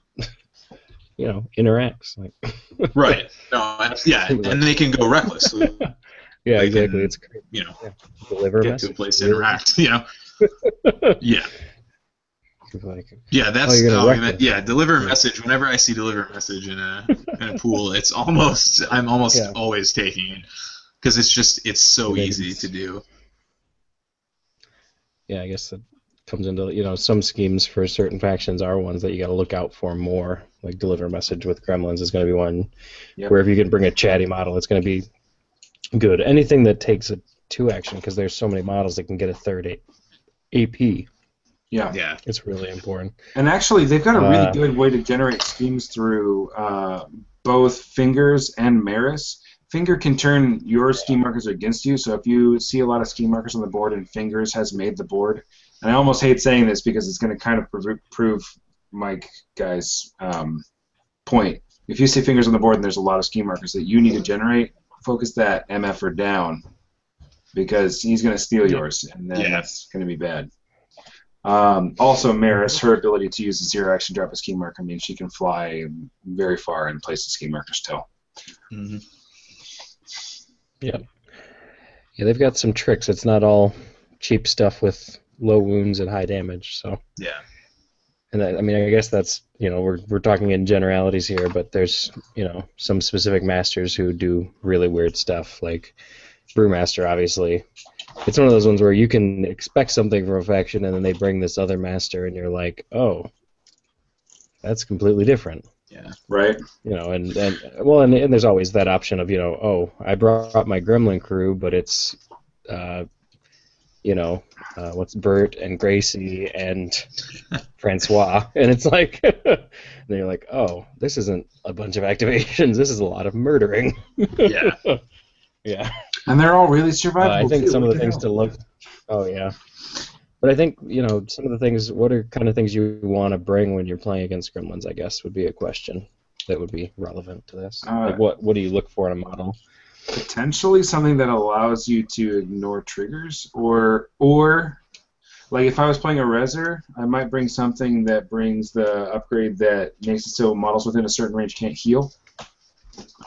you know, interacts like right. No, I, yeah, and they can go reckless. So yeah, they exactly. Can, it's crazy. You know, yeah. Deliver get to a place to interact. You know, yeah, like, yeah, that's oh, how that, yeah. Deliver a message. Whenever I see deliver a message in a in a pool, it's almost I'm almost yeah. always taking it because it's just it's so it easy is. to do. Yeah, I guess. The, comes into, you know, some schemes for certain factions are ones that you got to look out for more, like deliver a message with Gremlins is going to be one yep. where if you can bring a chatty model, it's going to be good. Anything that takes a two action, because there's so many models that can get a third A P. Yeah. yeah. It's really important. And actually, they've got a really uh, good way to generate schemes through uh, both Fingers and Maris. Finger can turn your scheme markers against you, so if you see a lot of scheme markers on the board and Fingers has made the board, and I almost hate saying this because it's going to kind of prov- prove Mike guy's um, point. If you see Fingers on the board and there's a lot of scheme markers that you need to generate, focus that M F-er down because he's going to steal yours, and then yeah. that's going to be bad. Um, also, Maris, her ability to use a zero-action drop a scheme marker means she can fly very far and place the scheme marker's tail. Mm-hmm. Yeah. Yeah, they've got some tricks. It's not all cheap stuff with low wounds and high damage, so yeah, And I, I mean, I guess that's, you know, we're we're talking in generalities here, but there's, you know, some specific masters who do really weird stuff, like Brewmaster, obviously. It's one of those ones where you can expect something from a faction, and then they bring this other master, and you're like, oh, that's completely different. Yeah. Right. You know, and, and well, and, and there's always that option of, you know, oh, I brought my Gremlin crew, but it's, uh, you know, uh, what's Bert and Gracie and Francois, and it's like, and you're like, oh, this isn't a bunch of activations. This is a lot of murdering. Yeah. Yeah. And they're all really survivable. Uh, I think too, some of the things know. to look. Oh yeah. But I think, you know, some of the things, what are kind of things you want to bring when you're playing against Gremlins, I guess, would be a question that would be relevant to this. Uh, like what, what do you look for in a model? Potentially something that allows you to ignore triggers, or, or like if I was playing a Reser, I might bring something that brings the upgrade that makes it so models within a certain range can't heal.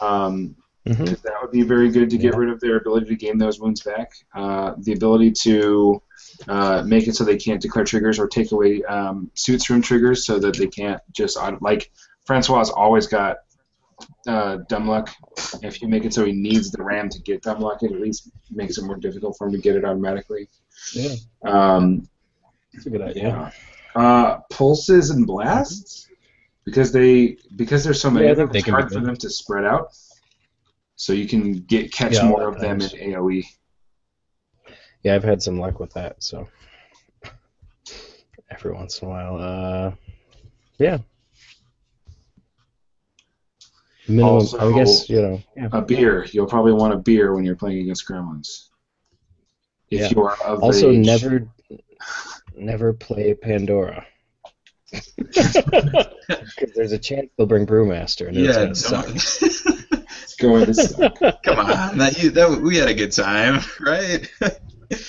Um, mm-hmm. That would be very good to get yeah. rid of their ability to gain those wounds back. Uh, the ability to... Uh, make it so they can't declare triggers or take away um, suits from triggers, so that they can't just auto- like Francois's always got uh, dumb luck. If you make it so he needs the ram to get dumb luck, it at least makes it more difficult for him to get it automatically. Yeah, um, that's a good idea. Yeah. Uh, pulses and blasts, because they because there's so many. Yeah, I think it's they hard for them to spread out, so you can get catch yeah, more of them in AoE. Yeah, I've had some luck with that, so every once in a while. Uh, yeah. Minimum, also, I guess, you know. Yeah. A beer. You'll probably want a beer when you're playing against Gremlins. If yeah. you are of also, age. never never play Pandora. Because there's a chance they'll bring Brewmaster, and yeah, it's going to suck. It's going to suck. Come on. That, you, that, we had a good time, right?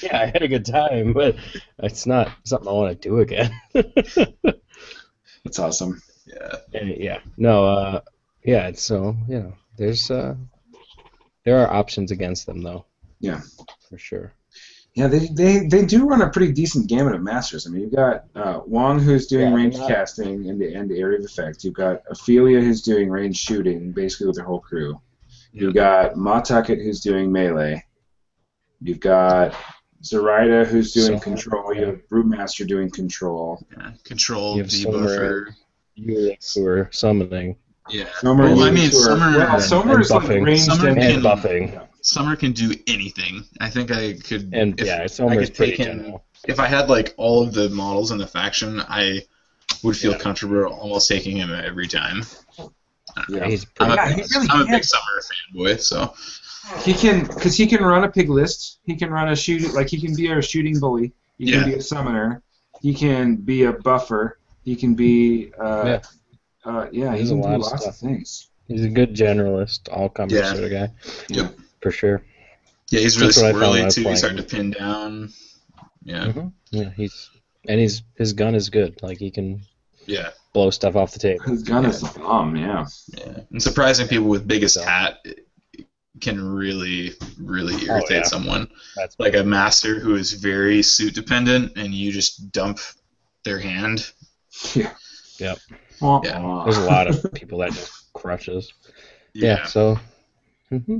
Yeah, I had a good time, but it's not something I want to do again. That's awesome. Yeah. And, yeah. No. Uh. Yeah. So you know, there's uh, there are options against them though. Yeah. For sure. Yeah, they they they do run a pretty decent gamut of masters. I mean, you've got uh, Wong who's doing yeah, range not... casting and the and the area of effect. You've got Ophelia who's doing range shooting, basically with her whole crew. You've got Mawtucket who's doing melee. You've got Zoraida who's doing so, control. You have Brewmaster doing control. Yeah, control, debuffer. Units who are summoning. Yeah. Som'er, well, I mean, Som'er, well, Som'er is buffing. Like ranged Som'er and, and buffing. Yeah. Som'er can do anything. I think I could. And if, yeah, Som'er is pretty general. If I had like all of the models in the faction, I would feel yeah. comfortable almost taking him every time. Yeah, he's I'm, yeah, a, he really I'm a big Som'er fanboy, so. He can, because he can run a pig list. He can run a shoot, like he can be a shooting bully. He yeah. can be a summoner. He can be a buffer. He can be, uh, yeah, uh, yeah he can do lots of, of things. He's a good generalist, all-comer yeah. sort of guy. Yep, for sure. Yeah, he's really squirrely too. He's hard to pin down. Yeah, mm-hmm. yeah, he's and he's his gun is good. Like he can. Yeah. Blow stuff off the table. His gun yeah. is bomb. Yeah. Yeah, and surprising people with biggest so. hat. Can really, really irritate oh, yeah. someone. That's like a master who is very suit dependent, and you just dump their hand. Yeah. Yep. Yeah. There's a lot of people that just crushes. Yeah. yeah so. Mm-hmm.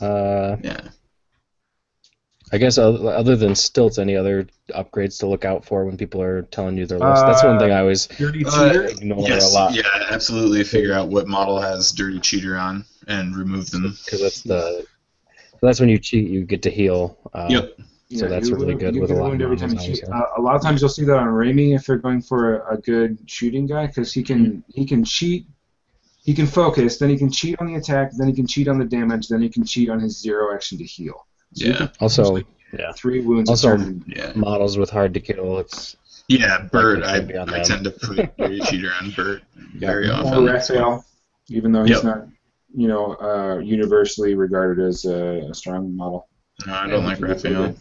Uh, yeah. I guess other than stilts, any other upgrades to look out for when people are telling you their list? That's one thing I always uh, ignore yes, a lot. Yeah, absolutely. Figure out what model has Dirty Cheater on and remove them. Because that's the that's when you cheat, you get to heal. Uh, yep. So yeah, that's really wound, good with a lot of times. Uh, a lot of times you'll see that on Raimi if they're going for a, a good shooting guy, because he can he can cheat. He can focus, then he can cheat on the attack, then he can cheat on the damage, then he can cheat on his zero action to heal. So yeah. Also, like yeah. Three wounds. Also, yeah. models with hard to kill. It's yeah, Bert. I, I tend to put Dirty Cheater on Bert very yeah. often. Or Raphael, even though he's yep. not, you know, uh, universally regarded as a, a strong model. No, I don't yeah, like Raphael.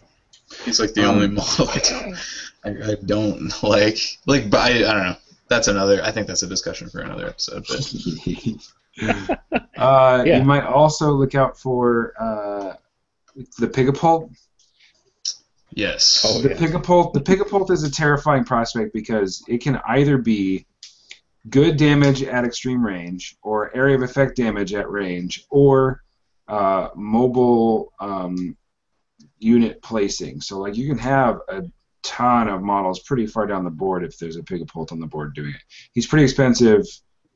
He's like the um, only model I don't, I, I don't like. Like, but I, I don't know. That's another. I think that's a discussion for another episode. But uh, yeah. you might also look out for. Uh, The Pigapult. Yes. Oh, the yeah. Pigapult, the Pigapult is a terrifying prospect because it can either be good damage at extreme range, or area of effect damage at range, or uh, mobile um, unit placing. So, like, you can have a ton of models pretty far down the board if there's a Pigapult on the board doing it. He's pretty expensive.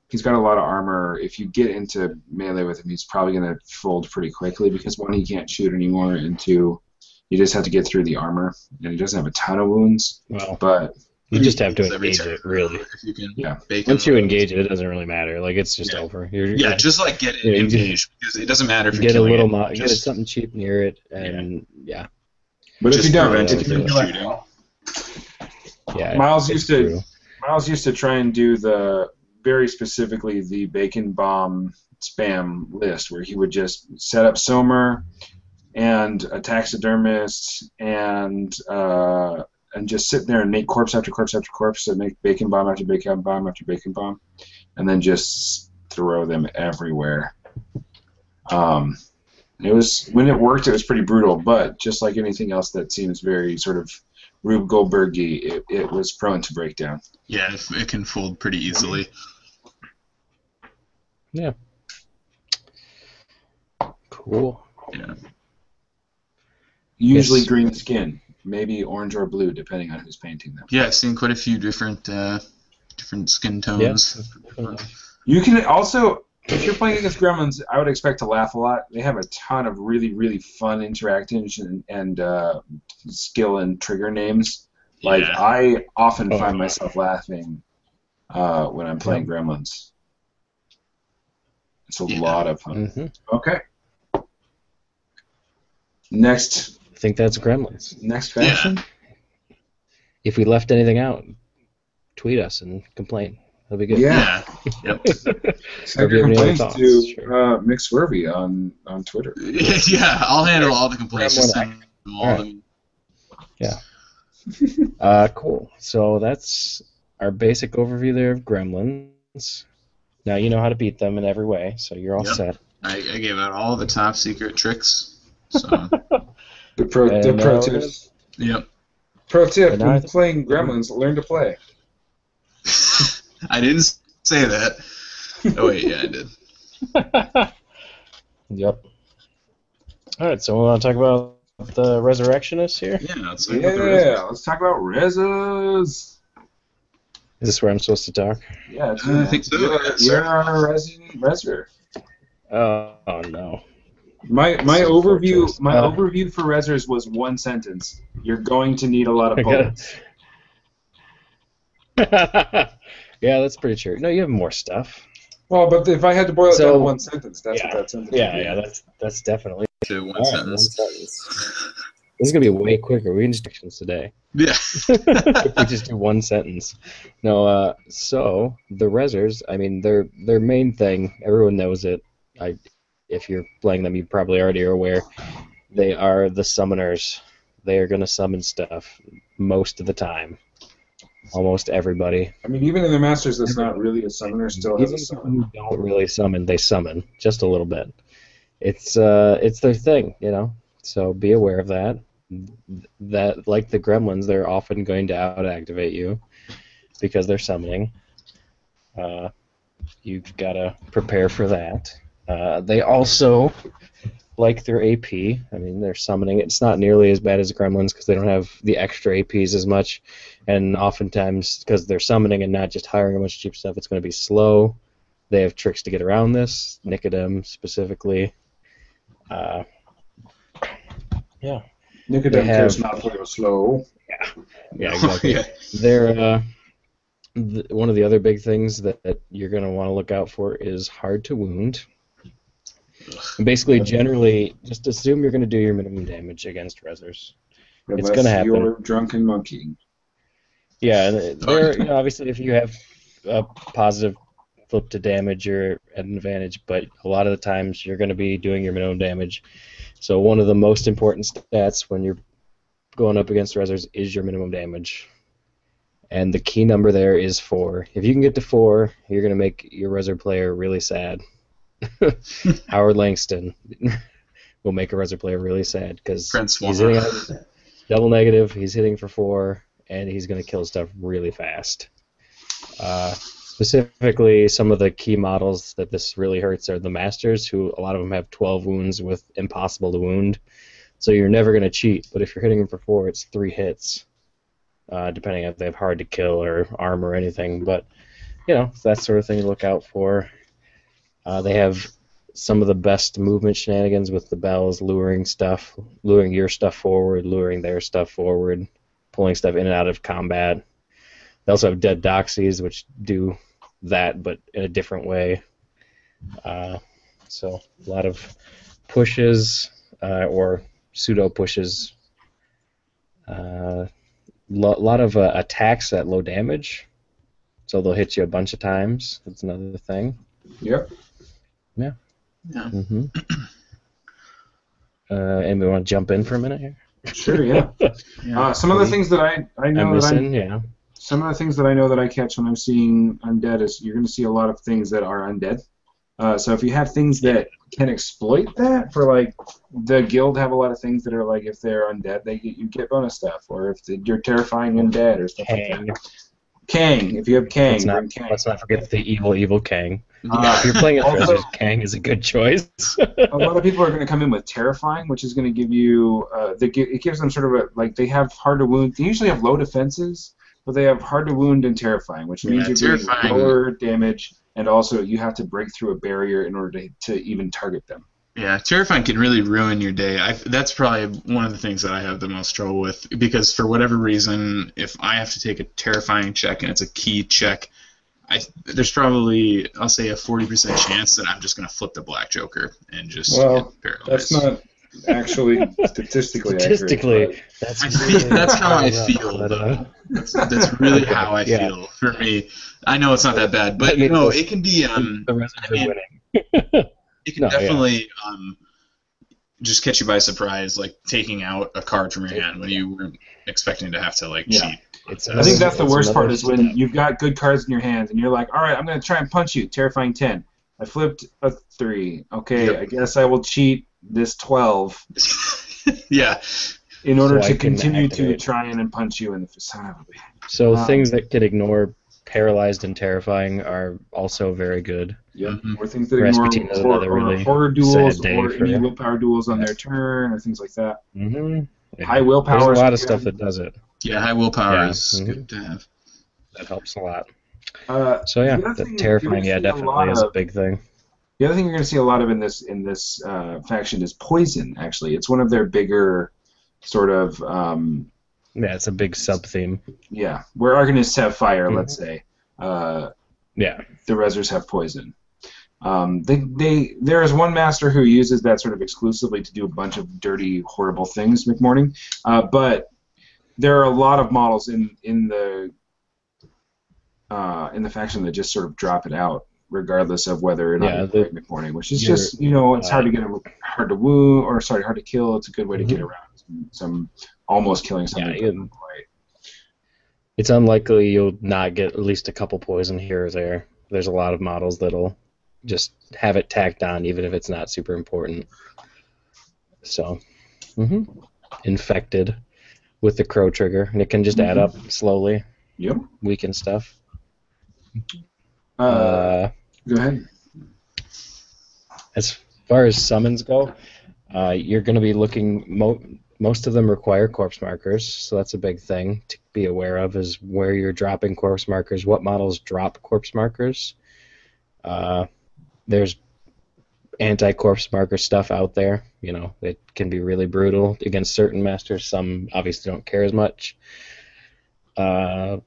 He's got a lot of armor. If you get into melee with him, he's probably going to fold pretty quickly because, one, he can't shoot anymore, and two, you just have to get through the armor. And he doesn't have a ton of wounds, well, but... You just have to engage it, really. If you can yeah. bake Once you engage it, it doesn't really matter. Like, it's just yeah. over. You're, you're, yeah, just, like, get it yeah, engaged, because it doesn't matter if you get a little mo- just, get something cheap near it, and, yeah. yeah. But just if you don't, it, if you don't... Yeah, Miles used to true. Miles used to try and do the... very specifically the bacon bomb spam list, where he would just set up Som'er and a taxidermist and uh, and just sit there and make corpse after corpse after corpse and make bacon bomb after bacon bomb after bacon bomb and then just throw them everywhere. Um, it was when it worked, it was pretty brutal, but just like anything else that seems very sort of Rube Goldberg-y, it, it was prone to breakdown. Yeah, it can fold pretty easily. Yeah. Cool. Yeah. Usually yes. green skin, maybe orange or blue, depending on who's painting them. Yeah, I've seen quite a few different uh, different skin tones. Yeah. You can also, if you're playing against Gremlins, I would expect to laugh a lot. They have a ton of really, really fun interactions and, and uh, skill and trigger names. Like, yeah. I often oh, find yeah. myself laughing uh, when I'm playing Gremlins. It's a yeah. lot of fun. Mm-hmm. Okay. Next. I think that's Gremlins. Next faction. Yeah. If we left anything out, tweet us and complain. That'll be good. Yeah. yeah. Yep. Send your complaints to sure. uh, Mick Swervey on, on Twitter. yeah, I'll handle all the complaints. Just send all all right. Yeah. uh, cool. So that's our basic overview there of Gremlins. Now you know how to beat them in every way, so you're all yep. set. I, I gave out all the top secret tricks. So the pro, and the pro tip. Yep. Pro tip: when playing Gremlins, learn to play. I didn't say that. Oh wait, yeah, I did. yep. All right, so we want to talk about the Resurrectionists here? Yeah, let's talk, yeah, about, the let's talk about Rezzes. Is this where I'm supposed to talk? Yeah, it's, uh, I think so. You're, you're our resident Rezzer. Uh, oh no. My my so overview my uh, overview for Rezzers was one sentence. You're going to need a lot of bullets. Yeah, that's pretty true. No, you have more stuff. Well, but if I had to boil it so, down to one sentence, that's yeah, what that sentence yeah, would be. Yeah, yeah, that's that's definitely to one, right, sentence. one sentence. This is gonna be way quicker. We can just do sections today. Yeah. If we just do one sentence. No, uh, so the Rezzers, I mean, their their main thing, everyone knows it. I, if you're playing them, you probably already are aware. They are the summoners. They are gonna summon stuff most of the time. Almost everybody. I mean, even in the Masters, that's not really a summoner. Still has a summon. They don't really summon. They summon just a little bit. It's uh, it's their thing, you know. So be aware of that. That, like the Gremlins, they're often going to out-activate you because they're summoning. Uh, you've got to prepare for that. Uh, they also, like their A P, I mean, they're summoning. It's not nearly as bad as Gremlins because they don't have the extra A Ps as much, and oftentimes because they're summoning and not just hiring a bunch of cheap stuff, it's going to be slow. They have tricks to get around this, Nicodem specifically. Uh, yeah. Nicodem cares not to go slow. Yeah, yeah, exactly. yeah. They're, uh, th- one of the other big things that, that you're going to want to look out for is hard to wound. And basically, generally, just assume you're going to do your minimum damage against Rezzers. Unless it's going to happen. You're drunken monkey. Yeah, and you know, obviously, if you have a positive flip to damage, you're at an advantage. But a lot of the times, you're going to be doing your minimum damage. So one of the most important stats when you're going up against Rezzers is your minimum damage. And the key number there is four. If you can get to four, you're going to make your Rezzer player really sad. Howard Langston will make a Rezzer player really sad because he's, Double negative, he's hitting for four, and he's going to kill stuff really fast. Uh, specifically, some of the key models that this really hurts are the Masters, who a lot of them have twelve wounds with impossible to wound. So you're never going to cheat, but if you're hitting them for four, it's three hits, uh, depending if they have hard to kill or armor or anything. But, you know, that sort of thing to look out for. Uh, they have some of the best movement shenanigans with the bells, luring stuff, luring your stuff forward, luring their stuff forward, pulling stuff in and out of combat. They also have dead doxies, which do that, but in a different way. Uh, so a lot of pushes uh, or pseudo pushes. A uh, lo- lot of uh, attacks at low damage, so they'll hit you a bunch of times. That's another thing. Yep. Yeah. Yeah. Mm-hmm. Uh, and we want to jump in for a minute here. Sure. Yeah. yeah. Uh, some of the things that I I know I'm missing, that I yeah. Some of the things that I know that I catch when I'm seeing undead is you're going to see a lot of things that are undead. Uh, so if you have things that can exploit that, for like the guild have a lot of things that are like if they're undead, they get you get bonus stuff, or if the, you're terrifying undead or stuff Kang. like that. Kang, if you have Kang, let's not, Kang. Let's not forget the evil, evil Kang. Uh, if you're playing a also, treasure, Kang is a good choice. A lot of people are going to come in with Terrifying, which is going to give you. Uh, they, it gives them sort of a like they have hard to wound. They usually have low defenses, but they have hard to wound and Terrifying, which means yeah, you're doing lower damage, and also you have to break through a barrier in order to, to even target them. Yeah, Terrifying can really ruin your day. I, that's probably one of the things that I have the most trouble with, because for whatever reason, if I have to take a Terrifying check and it's a key check, I, there's probably, I'll say, a forty percent chance that I'm just going to flip the Black Joker and just well, get paralyzed. That's not actually statistically Statistically, accurate, that's, really that's how I feel, though. That's, that's really how I yeah. feel for me. I know it's not that bad, but, you know, it can be... Um, the rest of it winning. It can no, definitely yeah. um, just catch you by surprise, like taking out a card from your hand when you weren't expecting to have to like yeah. cheat. It's, I think that's the worst part is when you've got good cards in your hands and you're like, all right, I'm going to try and punch you. Terrifying ten. I flipped a three. Okay, yep. I guess I will cheat this twelve. yeah. In order so to continue activate. to try and punch you in the facade. So um, things that could ignore Paralyzed and Terrifying are also very good. Yep. Mm-hmm. Or things that Rasputin ignore horror, really horror duels or any willpower duels on their turn or things like that. Mm-hmm. Yeah. High willpower. There's a lot of stuff that does it. Yeah, high willpower yeah. is mm-hmm. good to have. That helps a lot. Uh, so yeah, the the Terrifying yeah definitely a is a big thing. The other thing you're going to see a lot of in this in this uh, faction is poison. Actually, it's one of their bigger sort of. Um, Yeah, it's a big sub-theme. Yeah, where Arcanists have fire, mm-hmm. let's say. Uh, yeah. The Rezzers have poison. Um, they, they, there is one master who uses that sort of exclusively to do a bunch of dirty, horrible things, McMorning. Uh, but there are a lot of models in, in the uh, in the faction that just sort of drop it out, regardless of whether or not yeah, you play McMorning, which is just, you know, it's uh, hard to get a, hard to wound, or sorry, hard to kill. It's a good way mm-hmm. to get around some... almost killing something. Yeah, it, it's unlikely you'll not get at least a couple poison here or there. There's a lot of models that'll just have it tacked on, even if it's not super important. So, mm-hmm. infected with the crow trigger, and it can just mm-hmm. add up slowly. Yep. Weaken stuff. Uh, uh, go ahead. As far as summons go, uh, you're going to be looking... Mo- Most of them require corpse markers, so that's a big thing to be aware of is where you're dropping corpse markers, what models drop corpse markers. Uh, there's anti-corpse marker stuff out there. You know, it can be really brutal against certain masters. Some obviously don't care as much. Uh,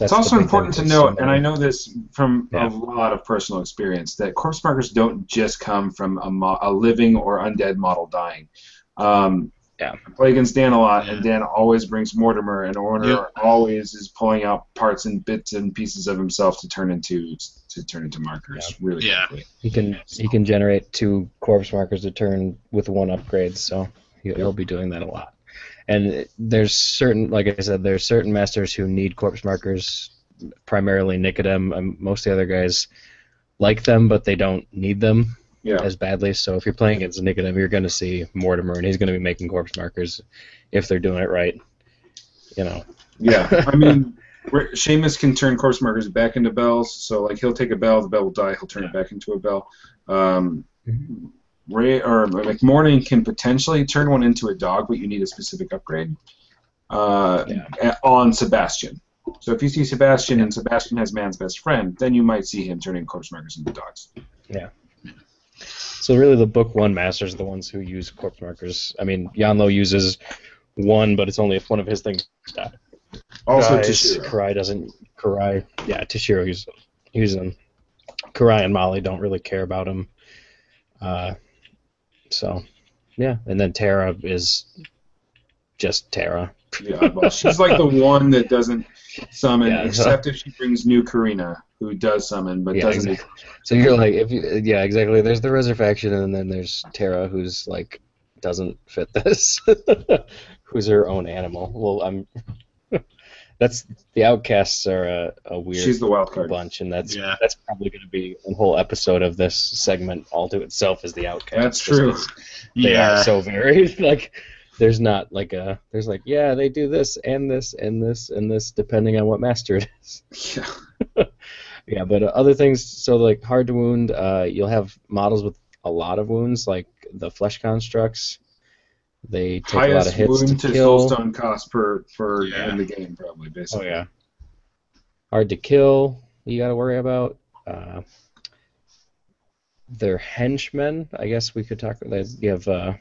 it's also important to note, and I know this from yeah. a lot of personal experience, that corpse markers don't just come from a, mo- a living or undead model dying. Um, yeah. I play against Dan a lot, yeah. and Dan always brings Mortimer, and Orner yep. always is pulling out parts and bits and pieces of himself to turn into to turn into markers. Yeah. Really, yeah. Quickly. He can so. he can generate two corpse markers a turn with one upgrade, so he'll, he'll be doing that a lot. And there's certain, like I said, there's certain masters who need corpse markers, primarily Nicodem. Most of the other guys like them, but they don't need them. yeah. as badly. So if you're playing against Nicodem, you're going to see Mortimer, and he's going to be making corpse markers if they're doing it right. You know. Yeah, I mean, Seamus can turn corpse markers back into bells. So like he'll take a bell, the bell will die, he'll turn yeah. it back into a bell. Um, mm-hmm. Ray or McMorning can potentially turn one into a dog, but you need a specific upgrade uh, yeah. on Sebastian. So if you see Sebastian and Sebastian has man's best friend, then you might see him turning corpse markers into dogs. Yeah. So really the book one masters are the ones who use corpse markers. I mean, Yanlo uses one, but it's only if one of his things dies. Also Guys, Toshiro. Kirai doesn't... Kirai... Yeah, Toshiro uses, uses them. Kirai and Molly don't really care about him. Uh, so, yeah. And then Terra is just Terra. Yeah, well, she's like the one that doesn't summon, yeah, except so, if she brings new Karina, who does summon, but yeah, doesn't. Exactly. So you're like, if you, yeah, exactly. There's the Resurrection, and then there's Terra, who's like, doesn't fit this. Who's her own animal. Well, I'm. That's the Outcasts are a, a weird she's the wild card. bunch, and that's yeah. that's probably going to be a whole episode of this segment all to itself is the Outcasts. That's true. They yeah. are so varied, like. There's not like a there's like yeah they do this and this and this and this depending on what master it is. Yeah, yeah. But uh, other things so like hard to wound, uh, you'll have models with a lot of wounds like the Flesh Constructs. They take Highest a lot of hits wound to, to kill. Soulstone cost per per yeah. in the game probably basically. Oh yeah. Hard to kill. You got to worry about. Uh, they're henchmen. I guess we could talk. You have. Uh,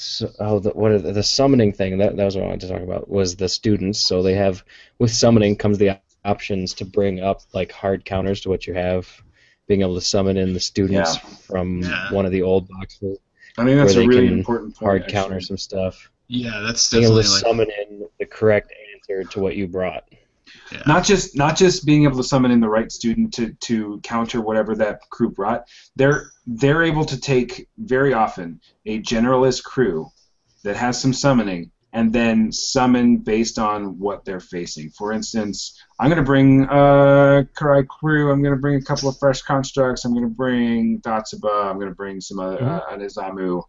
So, oh, the, what are the, the summoning thing? That, that was what I wanted to talk about. Was the students? So they have with summoning comes the op- options to bring up like hard counters to what you have, being able to summon in the students yeah. from yeah. one of the old boxes. I think that's a really important point. Hard actually. counter some stuff. Yeah, that's definitely being able to like... summon in the correct answer to what you brought. Yeah. Not just not just being able to summon in the right student to, to counter whatever that crew brought. They're they're able to take very often a generalist crew that has some summoning and then summon based on what they're facing. For instance, I'm going to bring uh Kirai crew. I'm going to bring a couple of Fresh Constructs. I'm going to bring Datsuba. I'm going to bring some other mm-hmm. uh, Anizamu.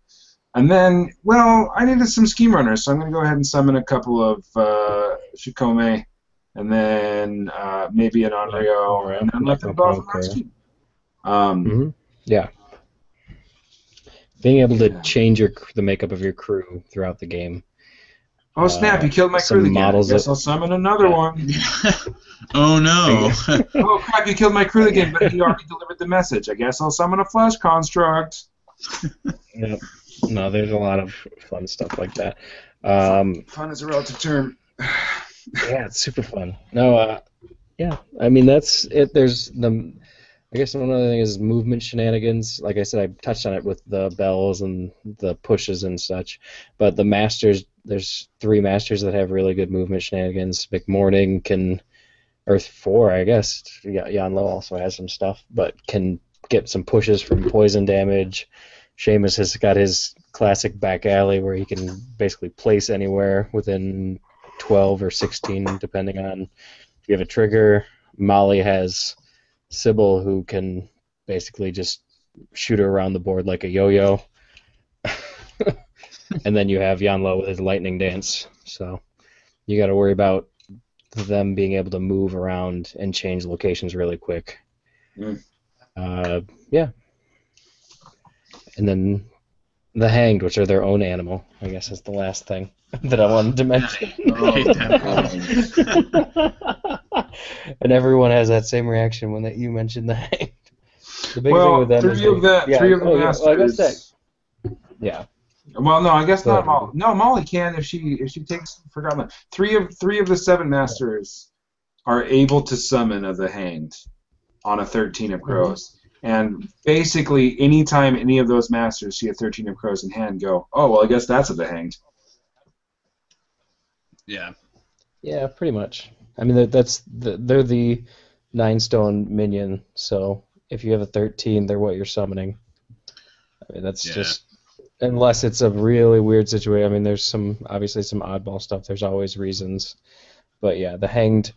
And then, well, I needed some Scheme Runners, so I'm going to go ahead and summon a couple of uh, Shikome. And then uh, maybe an Onryo, or and then let them go off the team. Um, mm-hmm. Yeah, being able to yeah. change your the makeup of your crew throughout the game. Oh snap! Uh, you killed my crew again. I guess I'll summon another yeah. one. Oh no! Oh crap! You killed my crew again, but he already delivered the message. I guess I'll summon a Flesh Construct. Yep. No, there's a lot of fun stuff like that. Um, fun is a relative term. Yeah, it's super fun. No, uh, yeah, I mean that's it. There's the, I guess one other thing is movement shenanigans. Like I said, I touched on it with the bells and the pushes and such. But the masters, there's three masters that have really good movement shenanigans. McMorning can, Earth Four, I guess. Yanlo also has some stuff, but can get some pushes from poison damage. Seamus has got his classic back alley where he can basically place anywhere within twelve or sixteen, depending on if you have a trigger. Molly has Sybil, who can basically just shoot her around the board like a yo-yo. And then you have Yanlo with his lightning dance. So you got to worry about them being able to move around and change locations really quick. Mm. Uh, yeah. And then the Hanged, which are their own animal, I guess is the last thing that I wanted to mention. And everyone has that same reaction when that you mentioned the Hanged. The big well, thing with them three is of the, yeah, three of oh, the masters. Yeah, well, I guess that, yeah. Well, no, I guess so, not Molly. No, Molly can if she if she takes forgotten. Three of three of the seven masters are able to summon of the Hanged on a thirteen of crows. Mm-hmm. And basically, anytime any of those masters see a thirteen of crows in hand, go, oh, well, I guess that's of the Hanged. Yeah. Yeah, pretty much. I mean, that, that's the, they're the nine-stone minion, so if you have a thirteen, they're what you're summoning. I mean, that's yeah. just... Unless it's a really weird situation. I mean, there's some obviously some oddball stuff. There's always reasons. But, yeah, the Hanged...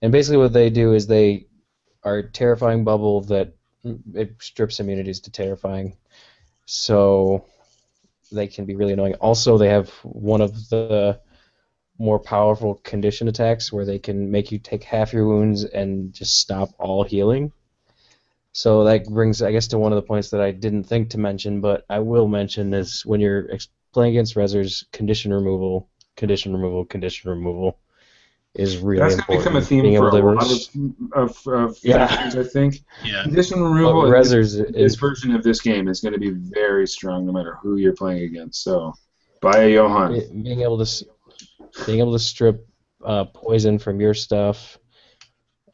And basically what they do is they are a terrifying bubble that it strips immunities to terrifying, so they can be really annoying. Also, they have one of the more powerful condition attacks where they can make you take half your wounds and just stop all healing. So that brings, I guess, to one of the points that I didn't think to mention, but I will mention is when you're playing against Rezzers, condition removal, condition removal, condition removal is really That's important. That's going to become a theme for a lot of, of, of yeah. factions, I think. Yeah. Condition removal Rezzers this, is, this version of this game is going to be very strong no matter who you're playing against. So, buy Johan. Being able to... Being able to strip uh, poison from your stuff,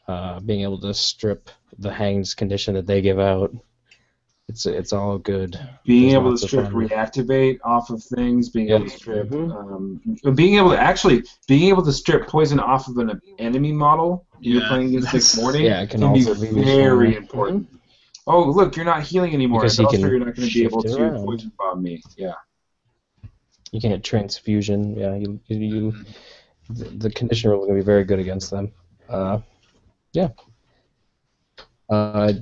uh, being able to strip the hanged's condition that they give out, it's it's all good. Being There's able to strip reactivate off of things, being yeah. able to strip, mm-hmm. um, being able to actually being able to strip poison off of an enemy model yeah. you're playing against McMorning yeah, it can, can also be, be very important. Mm-hmm. Oh, look, you're not healing anymore. Because he also, you're not going to be able to around. poison bomb me. Yeah. You can hit transfusion. Yeah, you you, you the, the condition rule is going to be very good against them. Uh, yeah. Uh,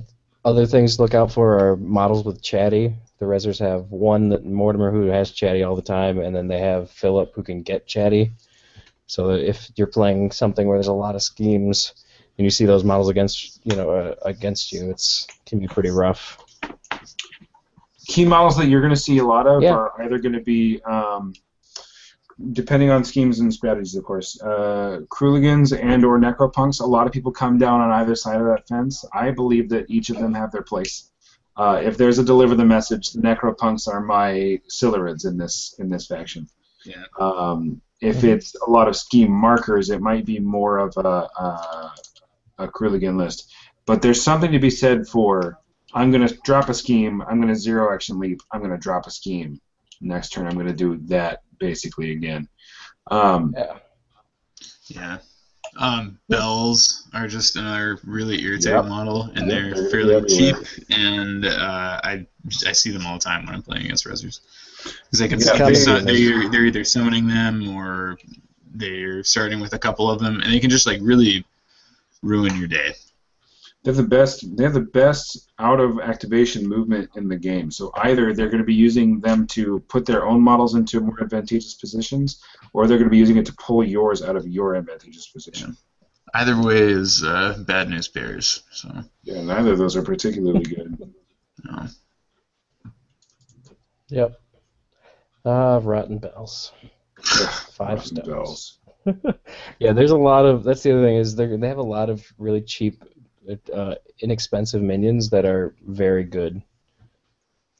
other things to look out for are models with chatty. The Rezzers have one that Mortimer who has chatty all the time, and then they have Philip who can get chatty. So if you're playing something where there's a lot of schemes and you see those models against you know uh, against you, it's can be pretty rough. Key models that you're going to see a lot of yeah. are either going to be, um, depending on schemes and strategies, of course, uh, Kruligans and or Necropunks. A lot of people come down on either side of that fence. I believe that each of them have their place. Uh, if there's a deliver the message, the Necropunks are my Silurids in this in this faction. Yeah. Um, if it's a lot of scheme markers, it might be more of a, a, a Kruligan list. But there's something to be said for... I'm going to drop a scheme, I'm going to zero action leap, I'm going to drop a scheme. Next turn I'm going to do that basically again. Um, yeah. yeah. Um, bells are just another really irritating yep. model, and they're yep. fairly yep. cheap, and uh, I I see them all the time when I'm playing against Rezzers. Because they can yeah, they're, they're, they're, they're either summoning them, or they're starting with a couple of them, and they can just like really ruin your day. They're the best. They're the best out of activation movement in the game. So either they're going to be using them to put their own models into more advantageous positions, or they're going to be using it to pull yours out of your advantageous position. Yeah. Either way is uh, bad news bears. So yeah, neither of those are particularly good. No. Yep. Uh, rotten bells. Five rotten stones. Bells. Yeah, there's a lot of. That's the other thing is they they have a lot of really cheap. Uh, inexpensive minions that are very good.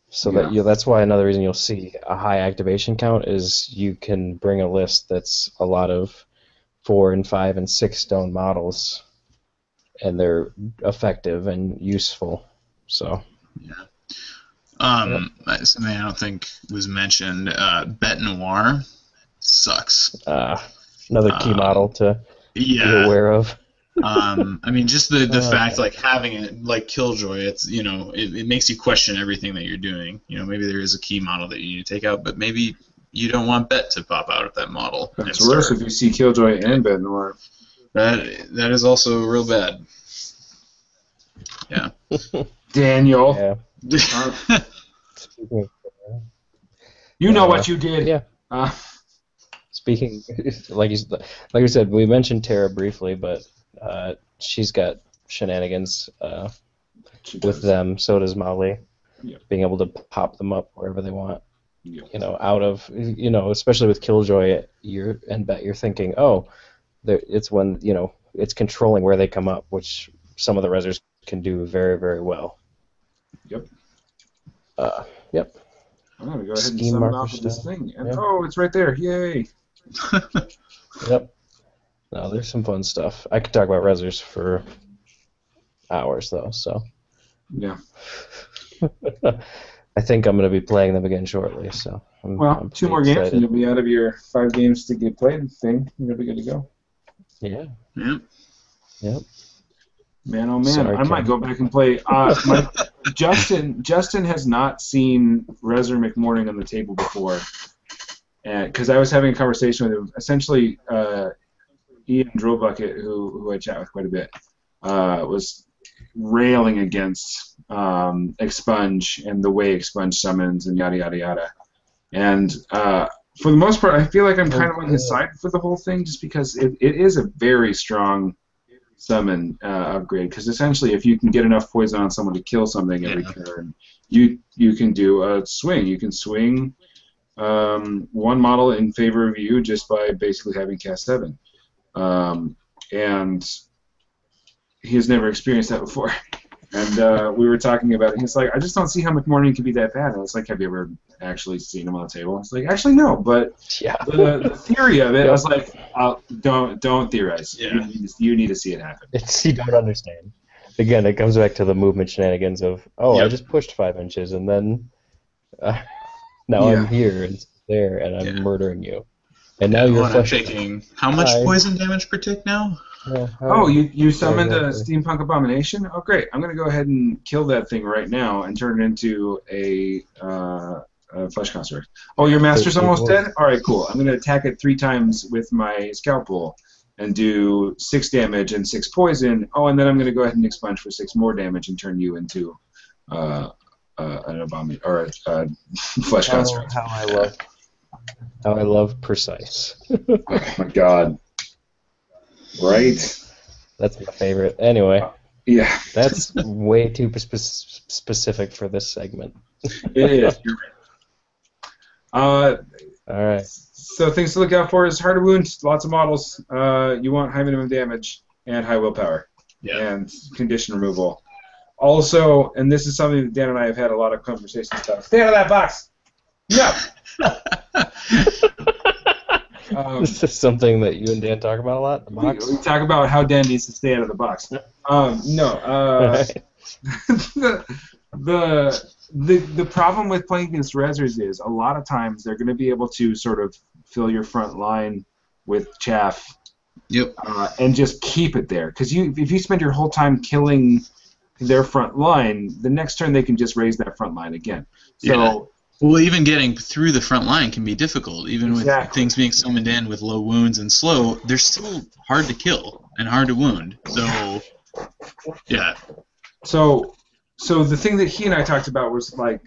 So yeah. that you, that's why another reason you'll see a high activation count is you can bring a list that's a lot of four and five and six stone models, and they're effective and useful. So yeah. Um, yep. Something I don't think was mentioned. Uh, Bête Noire sucks. Uh, another key uh, model to yeah. be aware of. um, I mean, just the, the uh, fact, like, having it, like, Killjoy, it's, you know, it, it makes you question everything that you're doing. You know, maybe there is a key model that you need to take out, but maybe you don't want Bête to pop out of that model. It's worse start. if you see Killjoy and Bête Noire. That, that is also real bad. Yeah. Daniel. Yeah. You know uh, what you did. Yeah. Uh, Speaking, like you, like we said, we mentioned Terra briefly, but uh, she's got shenanigans uh, with them. So does Molly, yeah. being able to pop them up wherever they want. Yeah. You know, out of you know, especially with Killjoy, you're and Bet you're thinking, oh, it's when you know it's controlling where they come up, which some of the Rezzers can do very, very well. Yep. Uh, yep. I'm gonna go ahead and Scheme summon off of this thing, and yep. oh, it's right there! Yay! Yep. No, there's some fun stuff. I could talk about Rezzers for hours, though. So. Yeah. I think I'm going to be playing them again shortly. So. I'm, well, I'm two more excited. games, and you'll be out of your five games to get played thing. You'll be good to go. Yeah. Yep. Yep. Man, oh man! Sorry, I Ken. might go back and play. Uh, my, Justin, Justin has not seen Rezzers McMorning on the table before. Because I was having a conversation with him, essentially uh, Ian Drillbucket, who, who I chat with quite a bit, uh, was railing against um, Expunge and the way Expunge summons and yada yada yada. And uh, for the most part, I feel like I'm kind of on his side for the whole thing, just because it, it is a very strong summon uh, upgrade. Because essentially, if you can get enough poison on someone to kill something every yeah. turn, you you can do a swing. You can swing um, one model in favor of you just by basically having cast seven. Um, and he has never experienced that before. And uh, we were talking about it, and he's like, I just don't see how McMorning can be that bad. And I was like, have you ever actually seen him on the table? I was like, actually, no, but yeah. the, the theory of it, yeah. I was like, I'll, don't don't theorize. Yeah. You, need to, you need to see it happen. It's, you don't understand. Again, it comes back to the movement shenanigans of, oh, yep. I just pushed five inches, and then uh, now yeah. I'm here, and there, and I'm yeah. murdering you. And now you're I'm taking how much Hi. poison damage per tick now? Yeah, oh, you, you summoned a Steampunk Abomination? Oh, great. I'm going to go ahead and kill that thing right now and turn it into a, uh, a Flesh Construct. Oh, your Master's almost dead? All right, cool. I'm going to attack it three times with my Scalpel and do six damage and six poison. Oh, and then I'm going to go ahead and Expunge for six more damage and turn you into uh, uh, an abomination or a, a Flesh Construct. How, how I love, how I love precise. Oh, my God. Right. That's my favorite. Anyway. Uh, yeah. That's way too spe- specific for this segment. It is. You're right. Uh, All right. So things to look out for is Heart of Wounds, lots of models. Uh, you want high minimum damage and high willpower yeah. and condition removal. Also, and this is something that Dan and I have had a lot of conversations about. Stay out of that box! No! Um, this is something that you and Dan talk about a lot. The box. We, we talk about how Dan needs to stay out of the box. Um, no, uh, the, the the the problem with playing against Rezzers is a lot of times they're going to be able to sort of fill your front line with chaff. Yep. Uh, and just keep it there, because you if you spend your whole time killing their front line, the next turn they can just raise that front line again. So. Yeah. Well, even getting through the front line can be difficult. Even exactly. with things being summoned in with low wounds and slow, they're still hard to kill and hard to wound. So, yeah. So, so the thing that he and I talked about was like,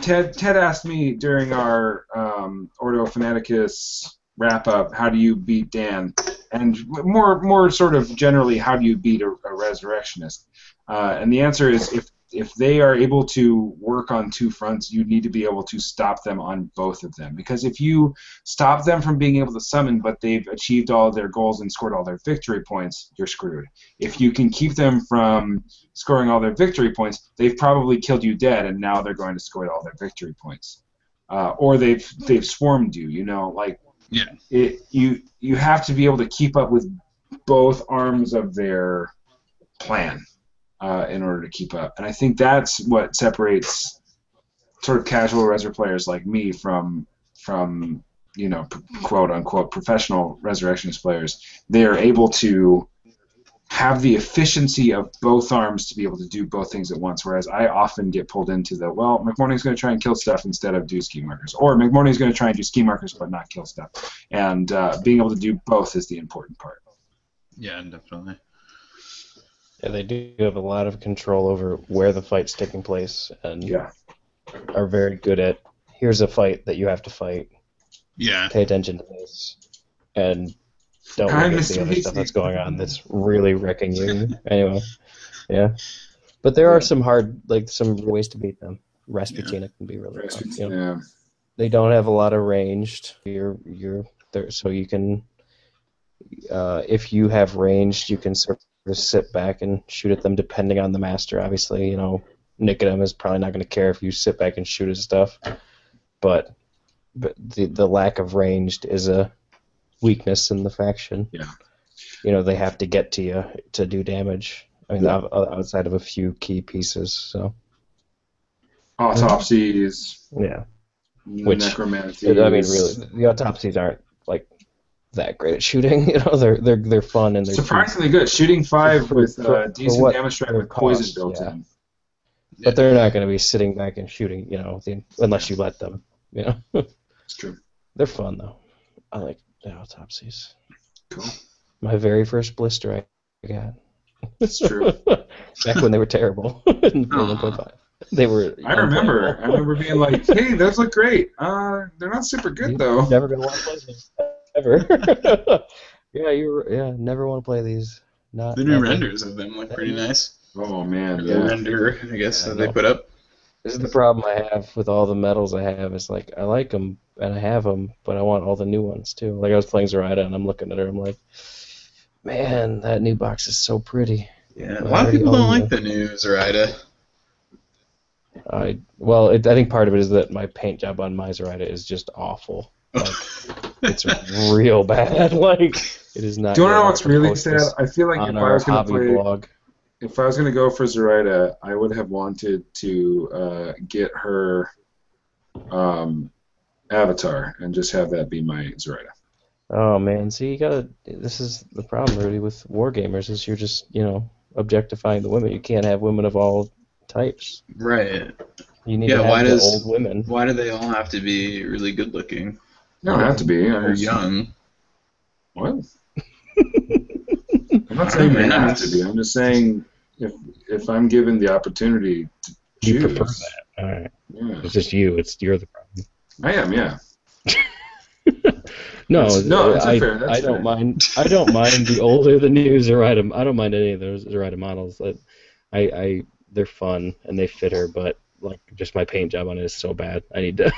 Ted. Ted asked me during our um, Ordo Fanaticus wrap up, how do you beat Dan, and more, more sort of generally, how do you beat a, a resurrectionist? Uh, and the answer is if. If they are able to work on two fronts, you need to be able to stop them on both of them. Because if you stop them from being able to summon, but they've achieved all of their goals and scored all their victory points, you're screwed. If you can keep them from scoring all their victory points, they've probably killed you dead, and now they're going to score all their victory points. Uh, or they've they've swarmed you, you know, like yeah. it, you you have to be able to keep up with both arms of their plan. Uh, in order to keep up. And I think that's what separates sort of casual Rezzor players like me from, from you know, p- quote-unquote professional Resurrectionist players. They are able to have the efficiency of both arms to be able to do both things at once, whereas I often get pulled into the, well, McMorning's going to try and kill stuff instead of do ski markers, or McMorning's going to try and do ski markers but not kill stuff. And uh, being able to do both is the important part. Yeah, definitely. Yeah, they do have a lot of control over where the fight's taking place, and yeah. are very good at, here's a fight that you have to fight. Yeah. Pay attention to this, and don't look at the other stuff that's going on that's really wrecking you. Anyway, yeah. But there are some hard, like, some ways to beat them. Rasputina yeah. can be really hard. You know? Yeah. They don't have a lot of ranged. You're, you're there, so you can, uh, if you have ranged, you can sort of just sit back and shoot at them depending on the master. Obviously, you know, Nicodem is probably not going to care if you sit back and shoot his stuff, but but the the lack of ranged is a weakness in the faction. Yeah. You know, they have to get to you to do damage. I mean, yeah. outside of a few key pieces, so. Autopsies. Yeah. Which, necromancies. I mean, really, the autopsies aren't, like, that great at shooting, you know, they're they're they're fun and they're surprisingly good. Shooting five with uh, decent damage track with poison built in. But they're not going to be sitting back and shooting, you know, the, unless you let them. You know, it's true. They're fun though. I like the autopsies. Cool. My very first blister I got. It's true. Back when they were terrible. In one point five. They were. I remember. I remember being like, "Hey, those look great. Uh, they're not super good You've though." Never gonna want to play these ever. yeah, you. Were, yeah, never want to play these. Not the new nothing. Renders of them look pretty nice. Oh man, yeah. The render I guess yeah, that I they put up. This is the problem I have with all the medals I have. It's like I like them and I have them, but I want all the new ones too. Like I was playing Zoraida and I'm looking at her. I'm like, man, that new box is so pretty. Yeah, a lot of people don't like the, the new Zoraida. I well, it, I think part of it is that my paint job on my Zoraida is just awful. Like, it's real bad. Like it is not. Do you know what's really sad? I feel like if I was going to play, blog. if I was going to go for Zoraida, I would have wanted to uh, get her um, avatar and just have that be my Zoraida. Oh man, see, you gotta. This is the problem, Rudy, with wargamers is you're just you know objectifying the women. You can't have women of all types. Right. You need yeah, to have why the does, old women. Why do they all have to be really good looking? They don't have to be. Or young. What? I'm not saying they have to be. I'm just saying if if I'm given the opportunity to choose. You prefer that. All right. Yeah. It's just you. It's you're the problem. I am, yeah. No, that's, no, that's I, fair. That's I don't fair. mind. I don't mind the older, the new Zoraida. I don't mind any of those Zoraida models. I, I, I they're fun and they fit her, but like just my paint job on it is so bad. I need to,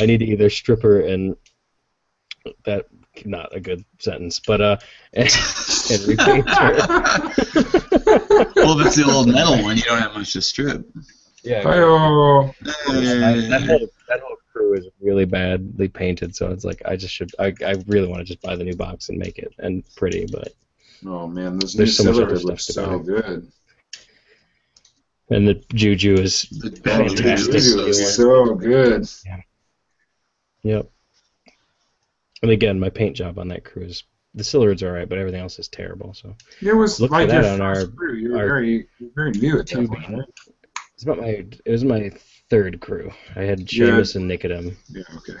I need to either strip her and that not a good sentence, but uh, and, and repaint her. Well, if it's the old metal one, you don't have much to strip. Yeah. Hi-oh. That whole that whole crew is really badly painted, so it's like I just should. I I really want to just buy the new box and make it and pretty, but. Oh man, those new silver looks so good. And the Juju is the fantastic. Juju is so good. Yeah. Yep. And again, my paint job on that crew is the Silurids are alright, but everything else is terrible. So it was look for that on our. You're very, very new at that point, right? It's about my. It was my third crew. I had Seamus yeah. and Nicodem. Yeah. Okay.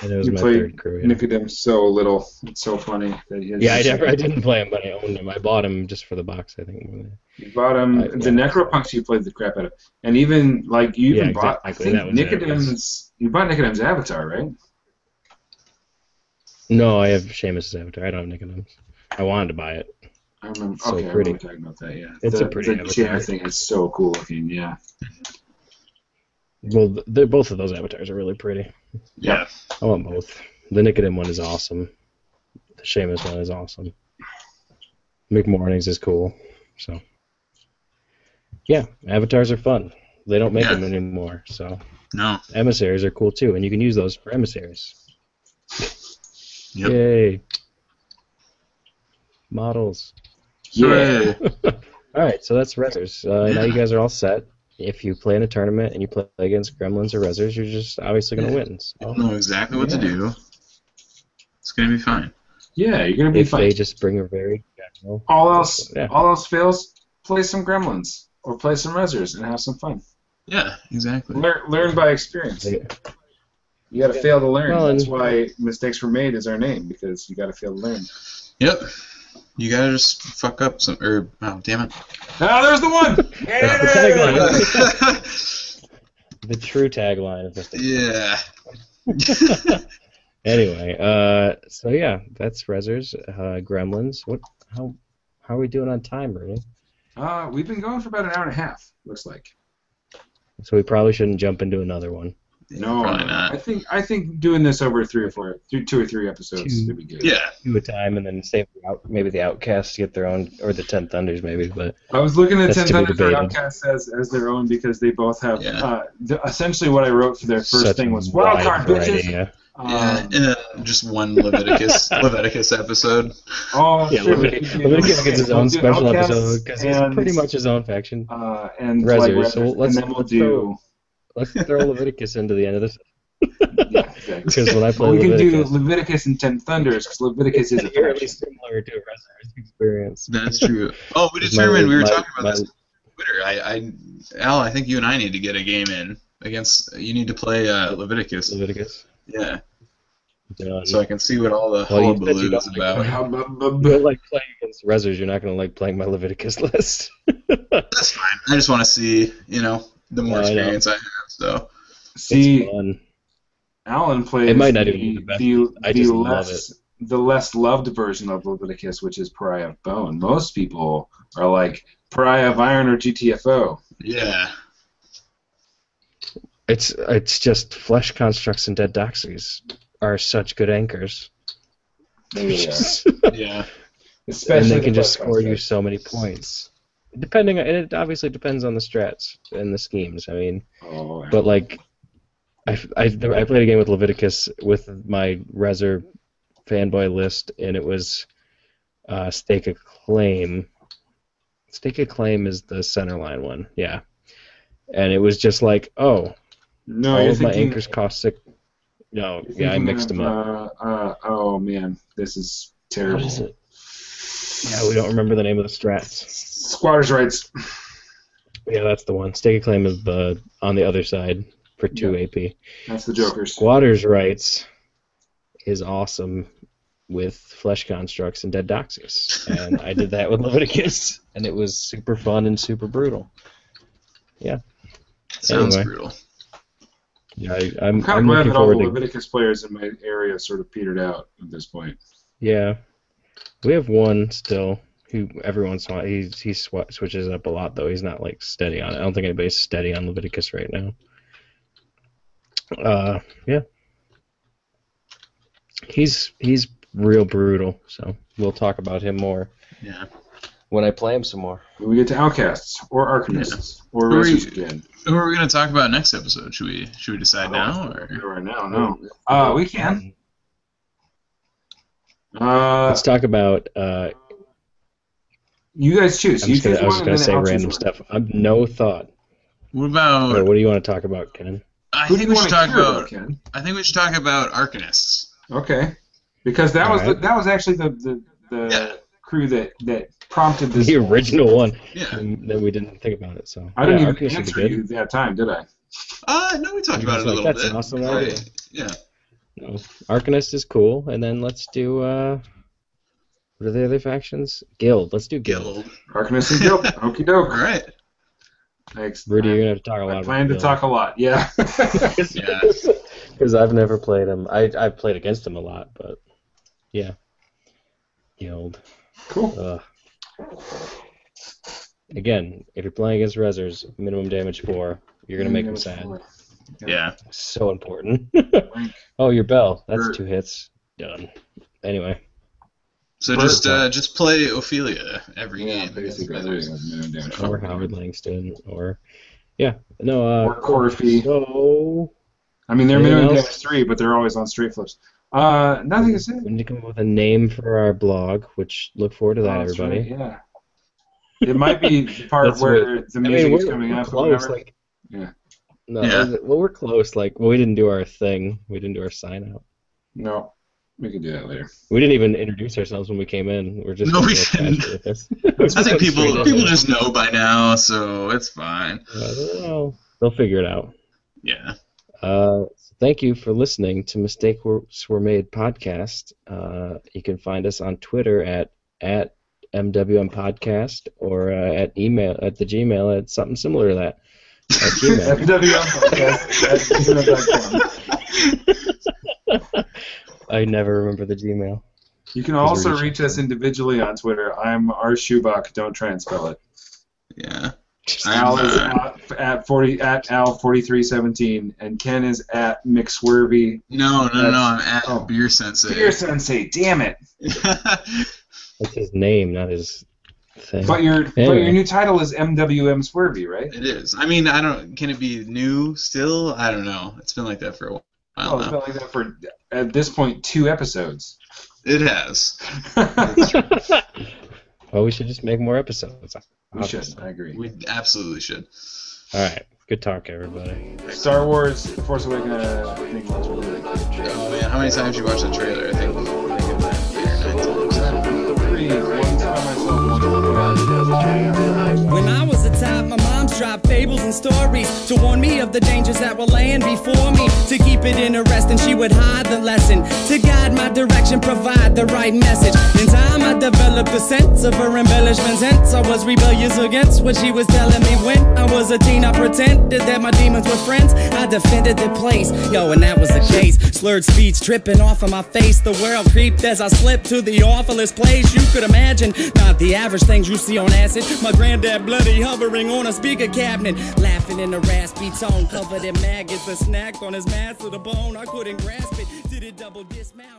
And it was you my third crew. Yeah. Nicodem so little. It's so funny that he. Yeah, I never. I didn't play him, but I owned him. I bought him just for the box, I think. You bought him. I, the yeah, Necropunks you played the crap out of, and even like you even yeah, bought. Exactly. I think Nicodem's. You bought Nicodem's avatar, right? No, I have Seamus' avatar. I don't have Nicodem's. I wanted to buy it. I remember. It's okay, so pretty. I remember talking about that. Yeah, it's the, a pretty. The avatar. Chair thing is so cool looking. Yeah. Well, they're, both of those avatars are really pretty. Yeah. I want both. The Nicodem one is awesome. The Seamus one is awesome. McMorning's is cool. So, yeah, avatars are fun. They don't make yeah. them anymore. So, no. Emissaries are cool too, and you can use those for emissaries. Yep. Yay. Models. Yeah. All right, so that's Rezzers. Uh, yeah. Now you guys are all set. If you play in a tournament and you play against Gremlins or Rezzers, you're just obviously going to win. So. I don't know exactly what yeah. to do. It's going to be fine. Yeah, you're going to be if fine. If they just bring a very general... All else, yeah. all else fails, play some Gremlins or play some Rezzers and have some fun. Yeah, exactly. Learn, learn by experience. Yeah. You got to yeah. fail to learn. Well, that's why Mistakes Were Made is our name, because you got to fail to learn. Yep. You gotta just fuck up some. Or oh, damn it! Ah, there's the one. Yeah. The tagline. The true tagline of this thing. Yeah. Anyway, uh, so yeah, that's Rezzers, uh, Gremlins. What? How? How are we doing on time, Rudy? Uh, we've been going for about an hour and a half. Looks like. So we probably shouldn't jump into another one. No, probably not. I think I think doing this over three or four, three, two or three episodes would be good. Yeah, two at a time, and then save the out, maybe the Outcasts get their own, or the Ten Thunders maybe. But I was looking at Ten Thunders and Outcasts as, as their own because they both have. Yeah. Uh, the, essentially, what I wrote for their first Such thing was wild card bitches. Yeah, um, yeah and, uh, just one Leviticus Leviticus episode. Oh, yeah, sure, Leviticus, Leviticus gets his own we'll special episode because he's pretty much his own faction. Uh, and Rezzers, like, so let's and then we'll do. Let's throw Leviticus into the end of this. Yeah, exactly. Because when I play well, we Leviticus, can do Leviticus and Ten Thunders because Leviticus is fairly similar to a Rezzers experience. That's true. Oh, we determined we were my, talking about my, this on Twitter. I, I, Al, I think you and I need to get a game in against. You need to play uh, Leviticus. Leviticus. Yeah. Yeah, so I can see what all the well, hullabaloo is about. Like, you like playing against Rezzers, you're not going to like playing my Leviticus list. That's fine. I just want to see, you know, the more yeah, experience I, I have. So see, Alan plays it might not the, even be the, best. the, I just the love less it. the less loved version of Leviticus, which is Pariah of Bone. Most people are like Pariah of Iron or G T F O. Yeah. It's it's just Flesh Constructs and Dead Doxies are such good anchors. They are. Yeah. Especially and they can the just score you so many points. Depending on, and it obviously depends on the strats and the schemes. I mean, oh, but like, I, I, I played a game with Leviticus with my Rezzer fanboy list, and it was uh, Stake a Claim. Stake a Claim is the centerline one, yeah. And it was just like, oh, no, all of my anchors cost six. No, yeah, I mixed of, them up. Uh, uh, oh man, this is terrible. What is it? Yeah, we don't remember the name of the strats. Squatters' rights. Yeah, that's the one. Stake a Claim is the on the other side for two yep. A P. That's the Joker's. Squatters' rights is awesome with Flesh Constructs and Dead Doxies, and I did that with Leviticus, and it was super fun and super brutal. Yeah. Sounds anyway. brutal. Yeah, I, I'm, I'm kind of glad that all the Leviticus to... players in my area sort of petered out at this point. Yeah. We have one still who every once in a while he he sw- switches up a lot though. He's not like steady on it. I don't think anybody's steady on Leviticus right now. Uh, yeah. He's he's real brutal, so we'll talk about him more. Yeah. When I play him some more. When we get to Outcasts or Arcanists yeah. or Resurrectionists again. Who are we going to talk about next episode? Should we should we decide oh, now or right now? No. Uh, we can. Uh, Let's talk about. Uh, you guys choose. I'm you choose gonna, I was just going to say I'll random stuff. I'm no thought. What about? Or what do you want to talk about, Ken? I Who think we should talk about. Ken? I think we should talk about Arcanists. Okay. Because that All was right. the, that was actually the the, the yeah. crew that that. prompted this the original one. Yeah. And then we didn't think about it. So I didn't yeah, even answer you that time, did I? Uh no, we talked about it like, a little That's bit. That's an awesome idea. Yeah. You know, Arcanist is cool, and then let's do uh, what are the other factions? Guild. Let's do Guild. Arcanist and Guild. Okie doke. All right. Thanks. Rudy, you're gonna have to talk a lot. I plan to talk a lot. Yeah. Because yeah. I've never played him. I I've played against him a lot, but yeah. Guild. Cool. Uh, Again, if you're playing against Rezzers, minimum damage four. You're gonna make them sad. Yeah. yeah. So important. Oh, your bell. That's Bert. two hits. Done. Anyway. So Bert, just uh, just play Ophelia every yeah, game against Rezzers. Or Howard Langston, or yeah, no. Uh, or Coryphee. So, I mean, they're minimum damage three, but they're always on straight flips. Uh, nothing to say. We need to come up with a name for our blog, which look forward to that, oh, everybody. Right, yeah. It might be the part where what, the music I mean, is coming we're up. Close, like, yeah. No, yeah. Well, we're close. Like, well, we didn't do our thing. We didn't do our sign out. No, we can do that later. We didn't even introduce ourselves when we came in. We're just. No, we didn't. I think people people in. just know by now, so it's fine. I don't know. They'll figure it out. Yeah. Uh. Thank you for listening to Mistakes Were Made podcast. Uh, you can find us on Twitter at, at M W M podcast or uh, at email at the Gmail at something similar to that. At Gmail. M W M podcast at gmail dot com I never remember the Gmail. You can also reach us individually on Twitter. I'm R Schubach. Don't try and spell it. Yeah. Al is uh, at, at forty at Al forty three seventeen, and Ken is at McSwervy. No, no, no, no, I'm at oh, Beer Sensei. Beer Sensei, damn it! That's his name, not his thing. But your anyway. but your new title is M W M Swervy, right? It is. I mean, I don't. Can it be new still? I don't know. It's been like that for a while. Oh, it's been like that for at this point two episodes. It has. That's true. Well, we should just make more episodes. We should. I agree. We absolutely should. All right. Good talk, everybody. Star Wars: Force Awakens. Uh, I think that's really good. Oh, man. How many times did you watch the trailer? I think it was eight or nine times. Three. One time I saw one. When I was a child, my mom drop fables and stories to warn me of the dangers that were laying before me. To keep it interesting, she would hide the lesson. To guide my direction, provide the right message. In time, I developed a sense of her embellishments. Hence, I was rebellious against what she was telling me. When I was a teen, I pretended that my demons were friends. I defended the place, yo, and that was the case. Slurred speech tripping off of my face. The world creeped as I slipped to the awfulest place you could imagine. Not the average things you see on acid. My granddad bloody hovering on a speaker cabinet, laughing in a raspy tone, covered in maggots. A snack on his mass of the bone, I couldn't grasp it. Did it double dismount?